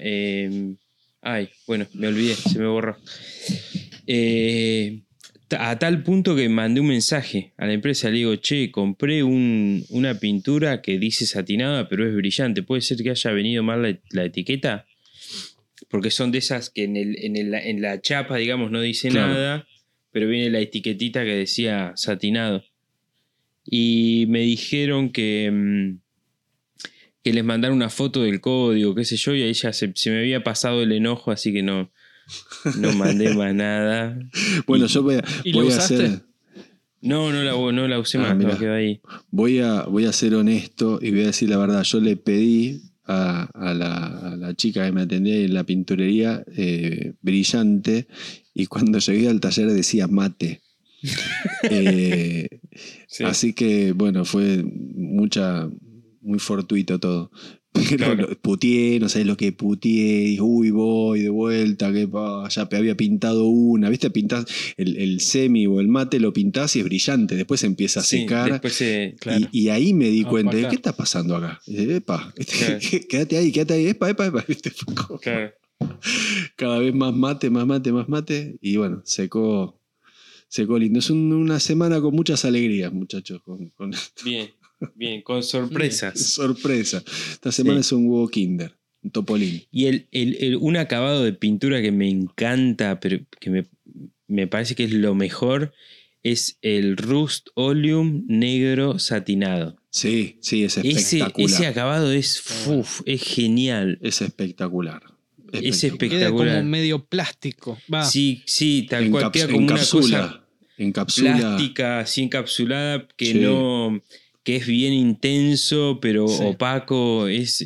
Bueno, me olvidé, se me borró. A tal punto que mandé un mensaje a la empresa, le digo, che, compré una pintura que dice satinada pero es brillante, ¿puede ser que haya venido mal la etiqueta? Porque son de esas que en la chapa, digamos, no dice nada, pero viene la etiquetita que decía satinado. Y me dijeron que les mandaron una foto del código, qué sé yo, y ahí ya se me había pasado el enojo, así que no mandé más nada. Bueno, yo voy a hacer... No la usé más, me quedó ahí. Voy a ser honesto y voy a decir la verdad. Yo le pedí a la chica que me atendía en la pinturería brillante, y cuando llegué al taller decía mate. Sí. Así que bueno, fue muy fortuito todo. Claro. Putié, no sabés lo que putié. Uy, voy de vuelta. Ya había pintado una. ¿Viste? Pintás el semi o el mate, lo pintás y es brillante. Después empieza a secar. Sí, claro. y ahí me di cuenta. Claro. ¿Qué está pasando acá? Epa, claro. quédate ahí. Epa. ¿Viste? Claro. Cada vez más mate. Y bueno, secó lindo. Es una semana con muchas alegrías, muchachos. Con esto. Bien, con sorpresas. Sorpresa. Esta semana es un huevo kinder, un topolín. Y un acabado de pintura que me encanta, pero que me parece que es lo mejor, es el Rust-Oleum negro satinado. Sí, sí, es espectacular. Ese acabado es genial. Es espectacular. Es espectacular. Queda como medio plástico. Va. Sí, sí, tal cual. Queda como una cosa plástica, así encapsulada, que sí. No... que es bien intenso, pero sí. Opaco, es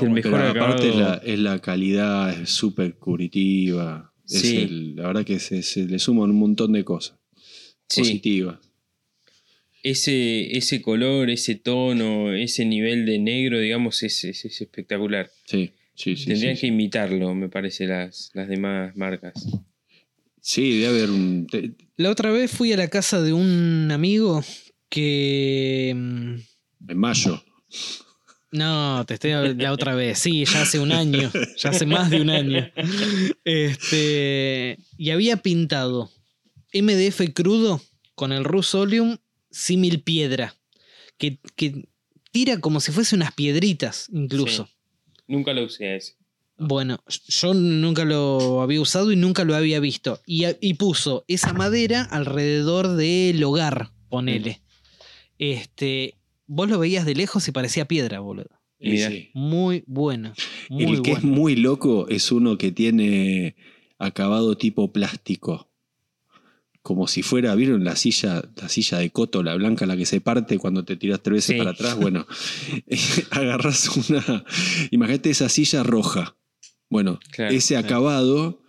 el mejor acabado. Aparte es la calidad, es súper curativa. Sí. La verdad que se le suman un montón de cosas positivas. Ese color, ese tono, ese nivel de negro, digamos, es espectacular. Sí. Tendrían que imitarlo, me parece, las demás marcas. Sí, debe haber un... La otra vez fui a la casa de un amigo... que en mayo. No, te estoy la otra vez. Sí, ya hace un año. Ya hace más de un año. Y había pintado MDF crudo con el Rust-Oleum símil piedra. Que tira como si fuese unas piedritas incluso. Sí. Nunca lo usé ese. Bueno, yo nunca lo había usado y nunca lo había visto. Y puso esa madera alrededor del hogar, ponele. Vos lo veías de lejos y parecía piedra, boludo. Sí. Muy bueno. El que es muy loco es uno que tiene acabado tipo plástico. Como si fuera, ¿vieron la silla de coto, la blanca, la que se parte cuando te tiras 3 veces para atrás? Bueno, agarrás una... Imagínate esa silla roja. Bueno, claro, ese acabado...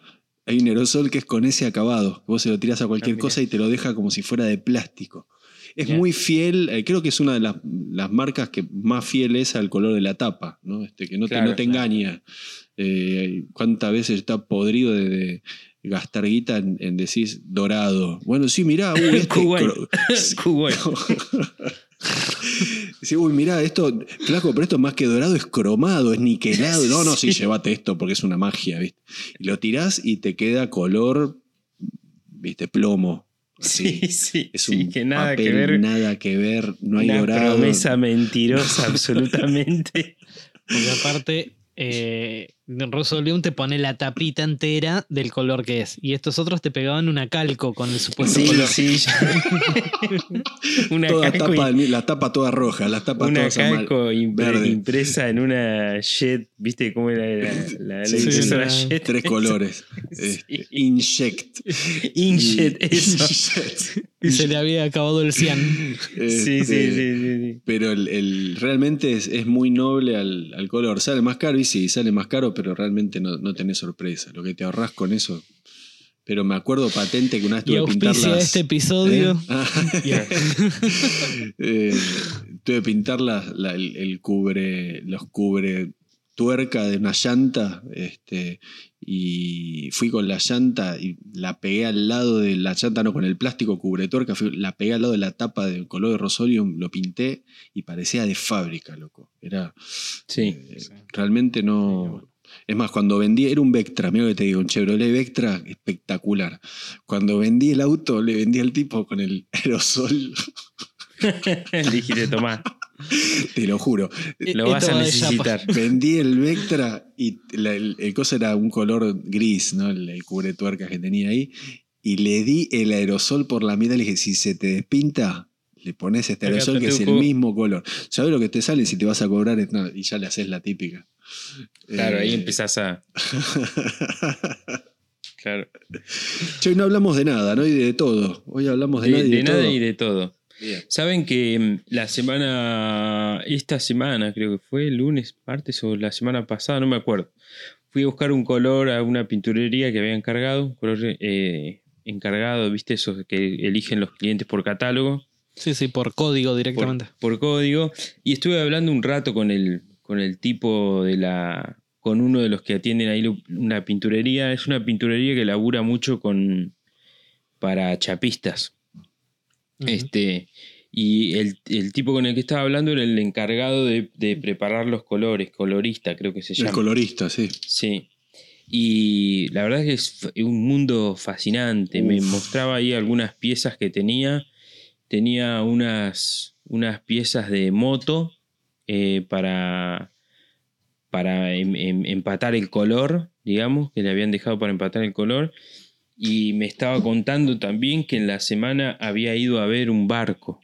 Hay un aerosol que es con ese acabado. Vos se lo tirás a cualquier cosa y te lo deja como si fuera de plástico. Es muy fiel, creo que es una de las marcas que más fiel es al color de la tapa, ¿no? Que no, claro, te engaña. ¿Cuántas veces está podrido de gastar guita en decir dorado? Bueno, sí, mirá, sí, uy, mirá, esto, flaco, pero esto más que dorado es cromado, es niquelado. No, sí, llévate esto porque es una magia, ¿viste? Y lo tirás y te queda color, ¿viste? Plomo. Así. Sí, es un que nada papel, que ver. Nada que ver, no hay dorado. Una promesa mentirosa, absolutamente. Porque aparte, Rust-Oleum te pone la tapita entera del color que es. Y estos otros te pegaban una calco con el supuesto color. Sí, sí. Una calco. La tapa toda roja, la tapa toda calco verde. Impresa en una jet, ¿viste cómo era la jet? 3 colores. Inkjet. Inkjet, eso. Y se le había acabado el cian. Sí. Pero realmente es muy noble al color. Sale más caro y sí, sale más caro, pero realmente no tenés sorpresa. Lo que te ahorrás con eso. Pero me acuerdo patente que una vez tuve que pintar este episodio. Tuve que pintar el cubre, los cubre tuerca de una llanta. Y fui con la llanta y la pegué al lado de la llanta, no, con el plástico cubre tuerca. La pegué al lado de la tapa del color de Rust-Oleum, lo pinté y parecía de fábrica, loco. Era. Realmente no. Sí, bueno. Es más, cuando vendí, era un Vectra, mira lo que te digo, un Chevrolet Vectra espectacular. Cuando vendí el auto, le vendí al tipo con el aerosol. Le dije, tomá. Te lo juro. Lo vas a necesitar. Vendí el Vectra y el coso era un color gris, ¿no? El cubre tuercas que tenía ahí. Y le di el aerosol por la mitad. Le dije, si se te despinta, le pones este aerosol que es el mismo color. ¿Sabes lo que te sale si te vas a cobrar? No, y ya le haces la típica. Claro, ahí empezás a... Claro. Hoy no hablamos de nada, ¿no? Y de todo. Hoy hablamos de nada y de todo. De nada y de todo. Bien. Saben que esta semana creo que fue, lunes, martes o la semana pasada, no me acuerdo. Fui a buscar un color a una pinturería que había encargado, un color encargado, ¿viste? Esos que eligen los clientes por catálogo. Sí, por código directamente. Por código. Y estuve hablando un rato con el tipo con uno de los que atienden ahí una pinturería. Es una pinturería que labura mucho para chapistas. Uh-huh. Y el tipo con el que estaba hablando era el encargado de preparar los colores, colorista creo que se llama. El colorista, sí. Sí. Y la verdad es que es un mundo fascinante. Uf. Me mostraba ahí algunas piezas que tenía. Tenía unas piezas de moto para empatar el color, digamos, que le habían dejado para empatar el color. y me estaba contando también que en la semana había ido a ver un barco,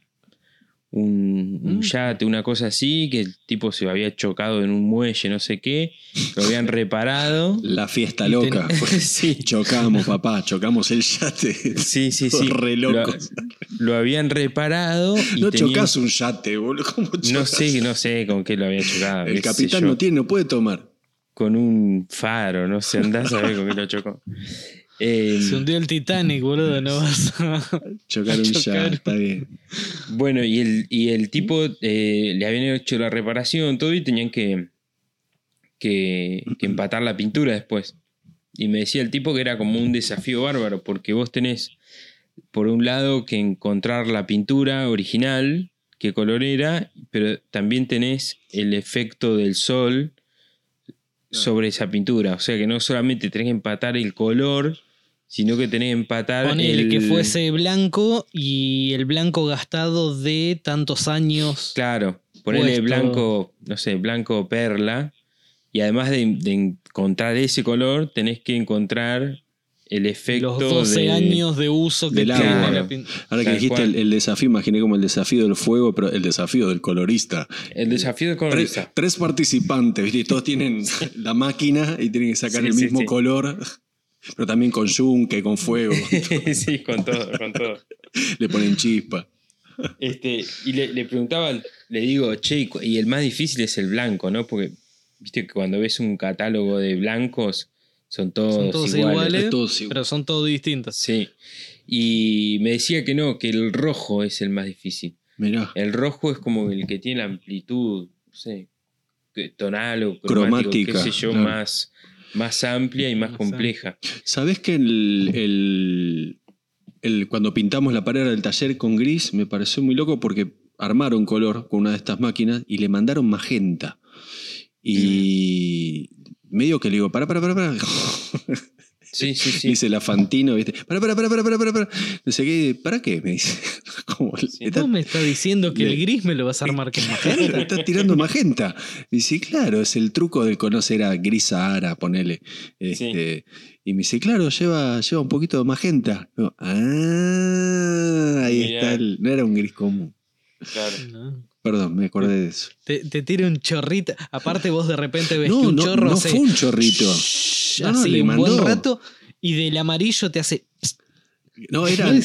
un yate, una cosa así, que el tipo se había chocado en un muelle, no sé qué, lo habían reparado. La fiesta loca. Pues, sí. Chocamos, papá, chocamos el yate. Sí, sí, sí. Re locos. Lo habían reparado. Y no tenían... chocás un yate, boludo. ¿Cómo chocás? No sé con qué lo había chocado. El capitán no puede tomar. Con un faro, no sé, andás a ver con qué lo chocó. Se hundió el Titanic, boludo, no vas a chocar un yate, está bien. Bueno, y el tipo le habían hecho la reparación, todo, y tenían que empatar la pintura después. Y me decía el tipo que era como un desafío bárbaro, porque vos tenés, por un lado, que encontrar la pintura original, qué color era, pero también tenés el efecto del sol sobre esa pintura. O sea que no solamente tenés que empatar el color, sino que tenés que empatar... Ponele el... que fuese blanco y el blanco gastado de tantos años. Claro, ponele blanco, no sé, blanco perla. Y además de encontrar ese color, tenés que encontrar el efecto de... Los 12 años de uso que tiene la pintura. Ahora que dijiste el desafío, imaginé como el desafío del fuego, pero el desafío del colorista. El desafío del colorista. Tres participantes, ¿viste? Todos tienen la máquina y tienen que sacar el mismo color... Pero también con yunque, con fuego. Sí, con todo, con todo. Le ponen chispa. Y le preguntaba, le digo, che, y el más difícil es el blanco, ¿no? Porque, viste, que cuando ves un catálogo de blancos, son todos iguales todos pero son todos distintos. Sí. Y me decía que no, que el rojo es el más difícil. Mirá. El rojo es como el que tiene la amplitud, no sé, tonal o cromática, qué sé yo, claro. Más amplia y más compleja. ¿Sabés que cuando pintamos la pared del taller con gris me pareció muy loco porque armaron color con una de estas máquinas y le mandaron magenta? Y medio que le digo, pará. Sí. Dice la Fantino, ¿viste? Pará. No sé qué, ¿para qué? Me dice. ¿Cómo me está diciendo que el gris me lo vas a armar con magenta? Está tirando magenta. Dice, claro, es el truco del conocer a Gris Sahara, ponele. Sí. Y me dice, claro, lleva un poquito de magenta. Yo, ahí está. No era un gris común. Claro. No. Perdón, me acordé de eso. Te tira un chorrito. Aparte vos de repente ves que un chorro... No, hace... fue un chorrito. Así un buen rato y del amarillo te hace... No, eran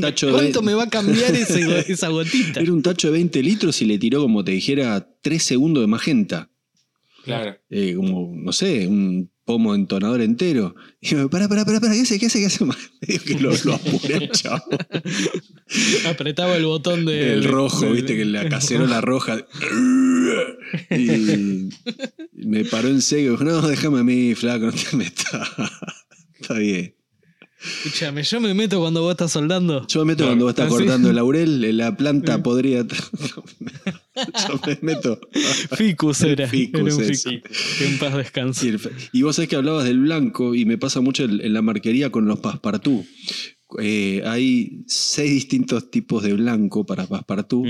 tacho de... ¿Cuánto me va a cambiar esa gotita? Era un tacho de 20 litros y le tiró, como te dijera, 3 segundos de magenta. Claro. Como, no sé, un pomo de entonador entero. Y yo, pará, ¿qué hace? Digo que lo apuré, chavo. Apretaba el botón del rojo, viste, que la cacerola roja. Y me paró en seco. Dijo, no, déjame a mí, flaco, no te metas. Está bien. Escúchame, yo me meto cuando vos estás soldando. Yo me meto cuando vos estás cortando el laurel. La planta podría... Yo me meto. Ficus era. Que en paz descanse. Y vos sabés que hablabas del blanco y me pasa mucho en la marquería con los passepartout. Hay 6 distintos tipos de blanco para passepartout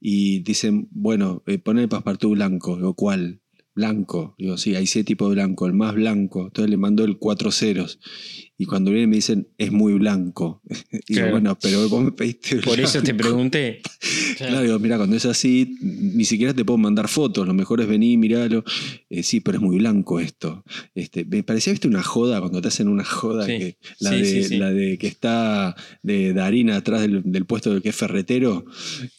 y dicen, bueno, poner el passepartout blanco. Digo, ¿cuál? Blanco. Digo, sí, hay 7 tipos de blanco, el más blanco. Entonces le mandó el 4 ceros. Y cuando vienen me dicen, es muy blanco. Y claro. Digo, bueno, pero vos me pediste blanco. Por eso te pregunté. Claro, digo, mirá, cuando es así, ni siquiera te puedo mandar fotos. Lo mejor es venir, miralo. Sí, pero es muy blanco esto. Me parecía, viste, una joda, cuando te hacen una joda. Sí. La de que está de harina atrás del puesto del que es ferretero.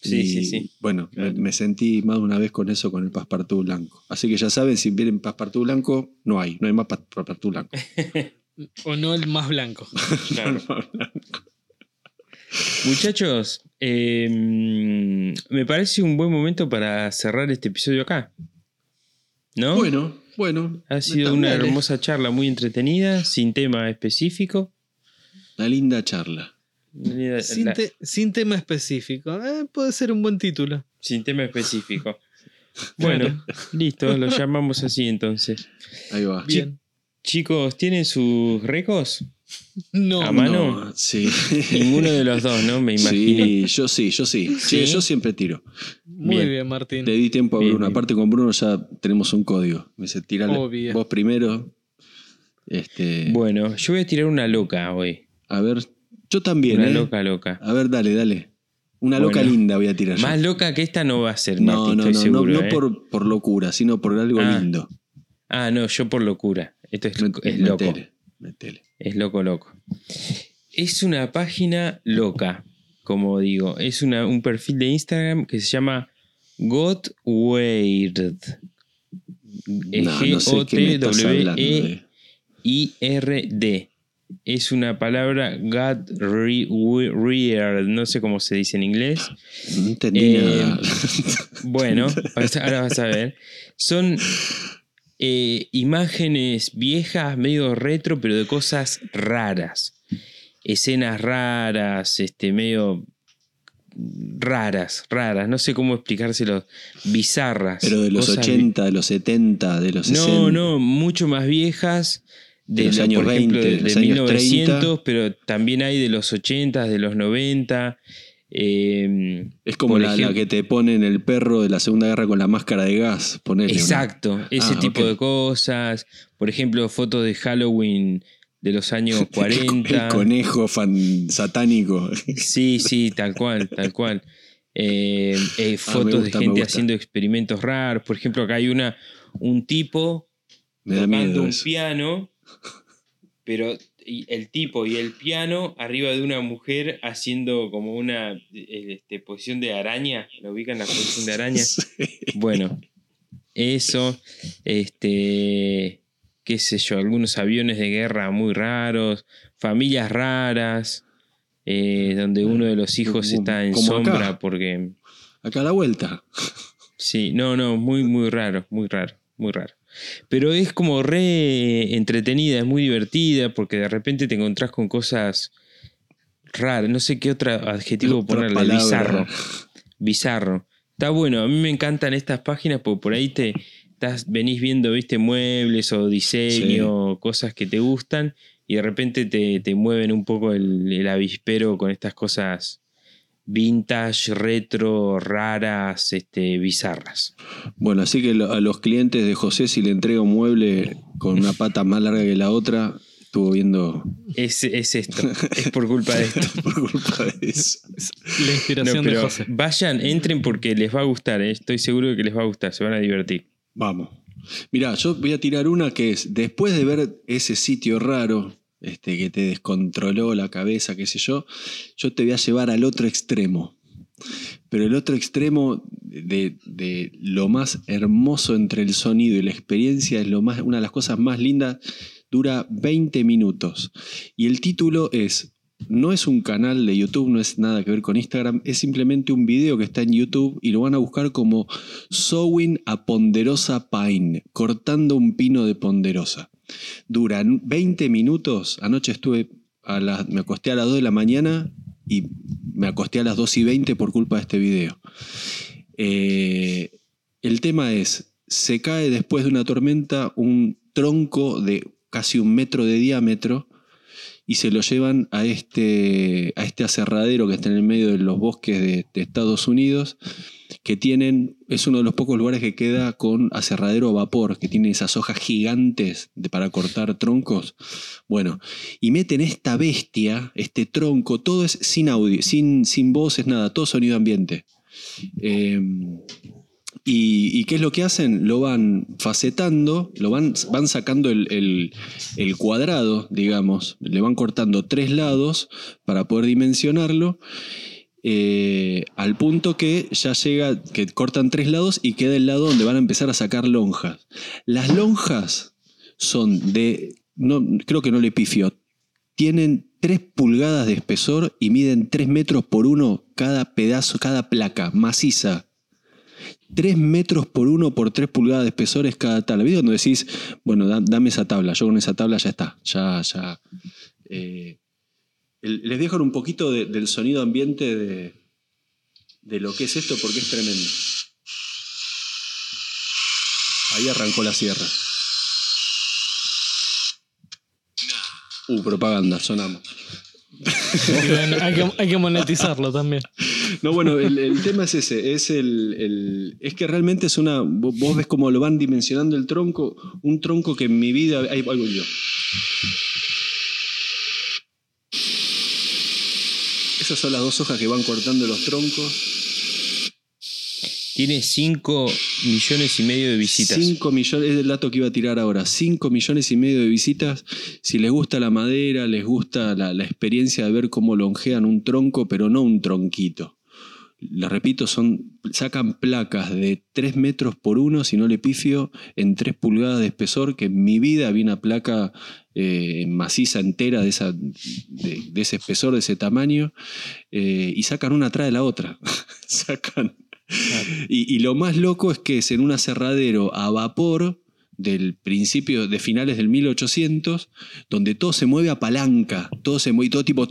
Sí, y, sí. Bueno, claro. Me sentí más de una vez con eso, con el passepartout blanco. Así que ya saben, si vienen passepartout blanco, no hay más passepartout blanco. O no el más blanco. Claro. Muchachos, me parece un buen momento para cerrar este episodio acá, ¿no? Bueno. Ha sido una hermosa charla, muy entretenida, sin tema específico. Una linda charla. Sin tema específico. Puede ser un buen título. Sin tema específico. Bueno, listo, lo llamamos así entonces. Ahí va. Bien. Chicos, ¿tienen sus recos? No. ¿A mano? No, sí. Ninguno de los dos, ¿no? Me imagino. Sí, yo sí. Sí, yo siempre tiro. Muy bien, Martín. Te di tiempo a Bruno. Aparte con Bruno ya tenemos un código. Me dice, tirale vos primero. Bueno, yo voy a tirar una loca hoy. A ver, yo también. Una loca. A ver, dale. Una loca linda voy a tirar. Más yo. Loca que esta no va a ser, Nati, estoy seguro. No, por locura, sino por algo lindo. Ah, no, yo por locura. Esto es loco. Metele. Es loco. Es una página loca, como digo. Es un perfil de Instagram que se llama GotWeird. GotWeird. Es una palabra GotWeird, no sé cómo se dice en inglés. No entendí nada. Bueno, ahora vas a ver. Son imágenes viejas, medio retro, pero de cosas raras. Escenas raras, medio raras, no sé cómo explicárselo, bizarras. Pero de los 80, de los 70, de los 60. No, mucho más viejas. De los años 20, de 1900, pero también hay de los 80, de los 90. Es como la que te ponen el perro de la Segunda Guerra con la máscara de gas. Ponele, exacto, ¿no? Ese tipo de cosas. Por ejemplo, fotos de Halloween de los años 40. El conejo satánico. Sí, tal cual. Fotos de gente haciendo experimentos raros. Por ejemplo, acá hay un tipo tocando un piano, pero el tipo y el piano arriba de una mujer haciendo como una posición de araña. ¿Lo ubican la posición de araña? Sí. Bueno, eso, qué sé yo, algunos aviones de guerra muy raros, familias raras, donde uno de los hijos está en sombra acá, porque... Acá a la vuelta. Sí, no, muy raro. Pero es como re entretenida, es muy divertida porque de repente te encontrás con cosas raras, no sé qué otro adjetivo ponerle, bizarro. Está bueno, a mí me encantan estas páginas porque por ahí venís viendo, viste, muebles o diseño, cosas que te gustan y de repente te mueven un poco el avispero con estas cosas vintage, retro, raras, bizarras. Bueno, así que a los clientes de José, si le entrega un mueble con una pata más larga que la otra, estuvo viendo... Es esto, es por culpa de esto. Por culpa de eso. La inspiración de José. Vayan, entren porque les va a gustar, estoy seguro de que les va a gustar, se van a divertir. Vamos. Mirá, yo voy a tirar una que es, después de ver ese sitio raro... que te descontroló la cabeza, qué sé yo, yo te voy a llevar al otro extremo. Pero el otro extremo de lo más hermoso entre el sonido y la experiencia es una de las cosas más lindas, dura 20 minutos. Y el título no es un canal de YouTube, no es nada que ver con Instagram, es simplemente un video que está en YouTube y lo van a buscar como Sowing a Ponderosa Pine, cortando un pino de ponderosa. Duran 20 minutos. Anoche me acosté a las 2 de la mañana y me acosté a las 2:20 por culpa de este video. El tema es, se cae después de una tormenta un tronco de casi 1 metro de diámetro y se lo llevan a este aserradero que está en el medio de los bosques de Estados Unidos, que es uno de los pocos lugares que queda con aserradero a vapor, que tiene esas hojas gigantes para cortar troncos. Bueno, y meten esta bestia, este tronco, todo es sin audio, sin voces, nada, todo sonido ambiente. ¿Y qué es lo que hacen? Lo van facetando, van sacando el cuadrado, digamos, le van cortando 3 lados para poder dimensionarlo. Al punto que ya llega, que cortan 3 lados y queda el lado donde van a empezar a sacar lonjas. Las lonjas son creo que no le pifió, tienen 3 pulgadas de espesor y miden 3 metros por 1 cada pedazo, cada placa maciza. 3 metros por 1 por 3 pulgadas de espesor es cada tabla. ¿Viste cuando decís, bueno, dame esa tabla, yo con esa tabla ya está, ya... Les dejo un poquito del sonido ambiente de lo que es esto porque es tremendo. Ahí arrancó la sierra. Propaganda, sonamos. Hay que monetizarlo también. No, bueno, el tema es ese, es que realmente es una, vos ves cómo lo van dimensionando el tronco, un tronco que en mi vida, ahí voy yo. Esas son las dos hojas que van cortando los troncos. Tiene 5,5 millones de visitas. 5 millones, es el dato que iba a tirar ahora. 5,5 millones de visitas. Si les gusta la madera, les gusta la experiencia de ver cómo longean un tronco, pero no un tronquito. Les repito, sacan placas de 3 metros por 1, si no le pifio, en 3 pulgadas de espesor, que en mi vida vi una placa maciza entera de ese espesor, de ese tamaño, y sacan una atrás de la otra. Sacan. Claro. Y lo más loco es que es en un aserradero a vapor del principio, de finales del 1800, donde todo se mueve a palanca, todo se mueve, todo tipo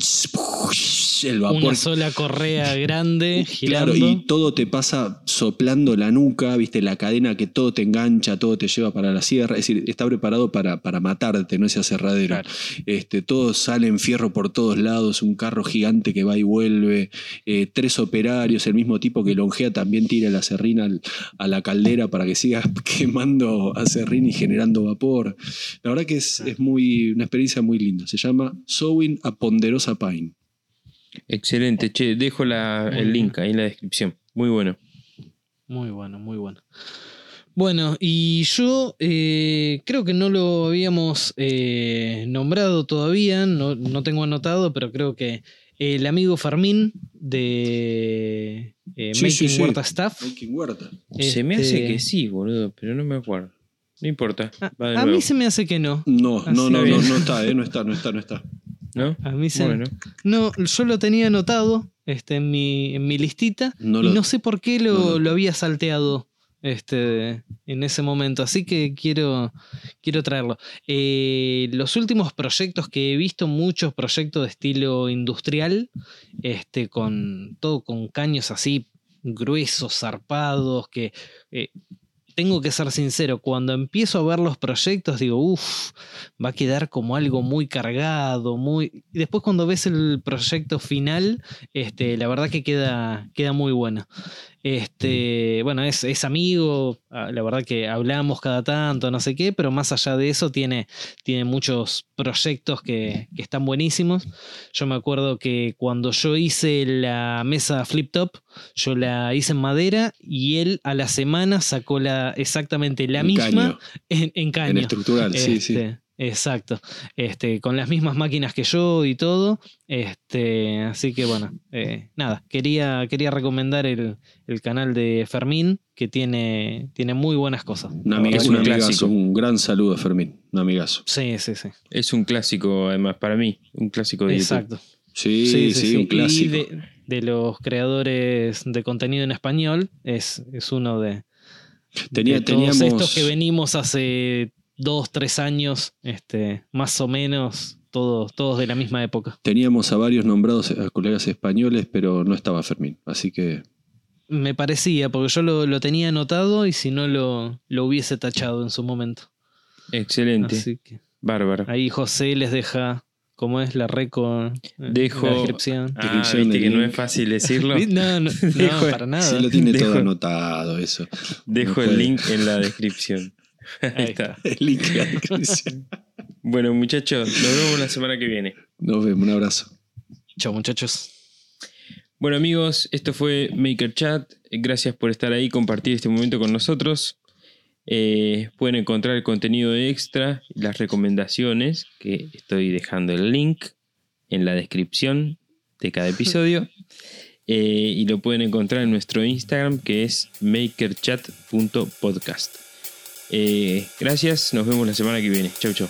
el vapor. Una sola correa grande girando. Claro, y todo te pasa soplando la nuca, viste, la cadena que todo te engancha, todo te lleva para la sierra, es decir, está preparado para matarte, no ese aserradero. Claro. Todo sale en fierro por todos lados, un carro gigante que va y vuelve, 3 operarios, el mismo tipo que longea también tira la serrina a la caldera para que siga quemando aserrina y generando vapor. La verdad que es muy, una experiencia muy linda. Se llama Sowing a Ponderosa Pine. Excelente, che, dejo el link ahí en la descripción. Muy bueno. Muy bueno, muy bueno. Bueno, y yo creo que no lo habíamos nombrado todavía, no tengo anotado, pero creo que el amigo Fermín de Making Huerta Staff. Making Huerta. Se me hace que sí, boludo, pero no me acuerdo. No importa. A mí se me hace que no. No está. ¿No? A mí se... Bueno. No, yo lo tenía anotado en mi listita y no sé por qué lo había salteado en ese momento. Así que quiero traerlo. Los últimos proyectos que he visto, muchos proyectos de estilo industrial, con todo con caños así gruesos, zarpados, que... tengo que ser sincero, cuando empiezo a ver los proyectos digo, va a quedar como algo muy cargado, muy... Y después cuando ves el proyecto final, la verdad que queda muy bueno. Bueno, es amigo, la verdad que hablamos cada tanto, no sé qué, pero más allá de eso tiene muchos proyectos que están buenísimos. Yo me acuerdo que cuando yo hice la mesa flip top, yo la hice en madera y él a la semana sacó exactamente la misma en caño. En estructural, sí. Exacto, con las mismas máquinas que yo y todo, así que bueno, nada, quería recomendar el canal de Fermín, que tiene muy buenas cosas. Es un amigazo, un gran saludo a Fermín, un amigazo. Sí. Es un clásico, además, para mí, un clásico de Exacto. YouTube. Sí, un clásico. Y de los creadores de contenido en español, es uno de todos estos que venimos hace... 2-3 años, más o menos, todos de la misma época. Teníamos a varios nombrados a colegas españoles, pero no estaba Fermín, así que... Me parecía, porque yo lo tenía anotado y si no lo hubiese tachado en su momento. Excelente, así que... bárbaro. Ahí José les deja... ¿Cómo es la reco? Dejo la descripción. Viste que no es fácil decirlo. No, para nada. Se lo tiene todo anotado eso. Dejo el link en la descripción. Ahí está. Bueno, muchachos, nos vemos la semana que viene. Nos vemos, un abrazo. Chao, muchachos. Bueno, amigos, esto fue Maker Chat. Gracias por estar ahí, compartir este momento con nosotros. Pueden encontrar el contenido extra, las recomendaciones, que estoy dejando el link en la descripción de cada episodio. Y lo pueden encontrar en nuestro Instagram, que es makerchat.podcast. Gracias, nos vemos la semana que viene. Chau.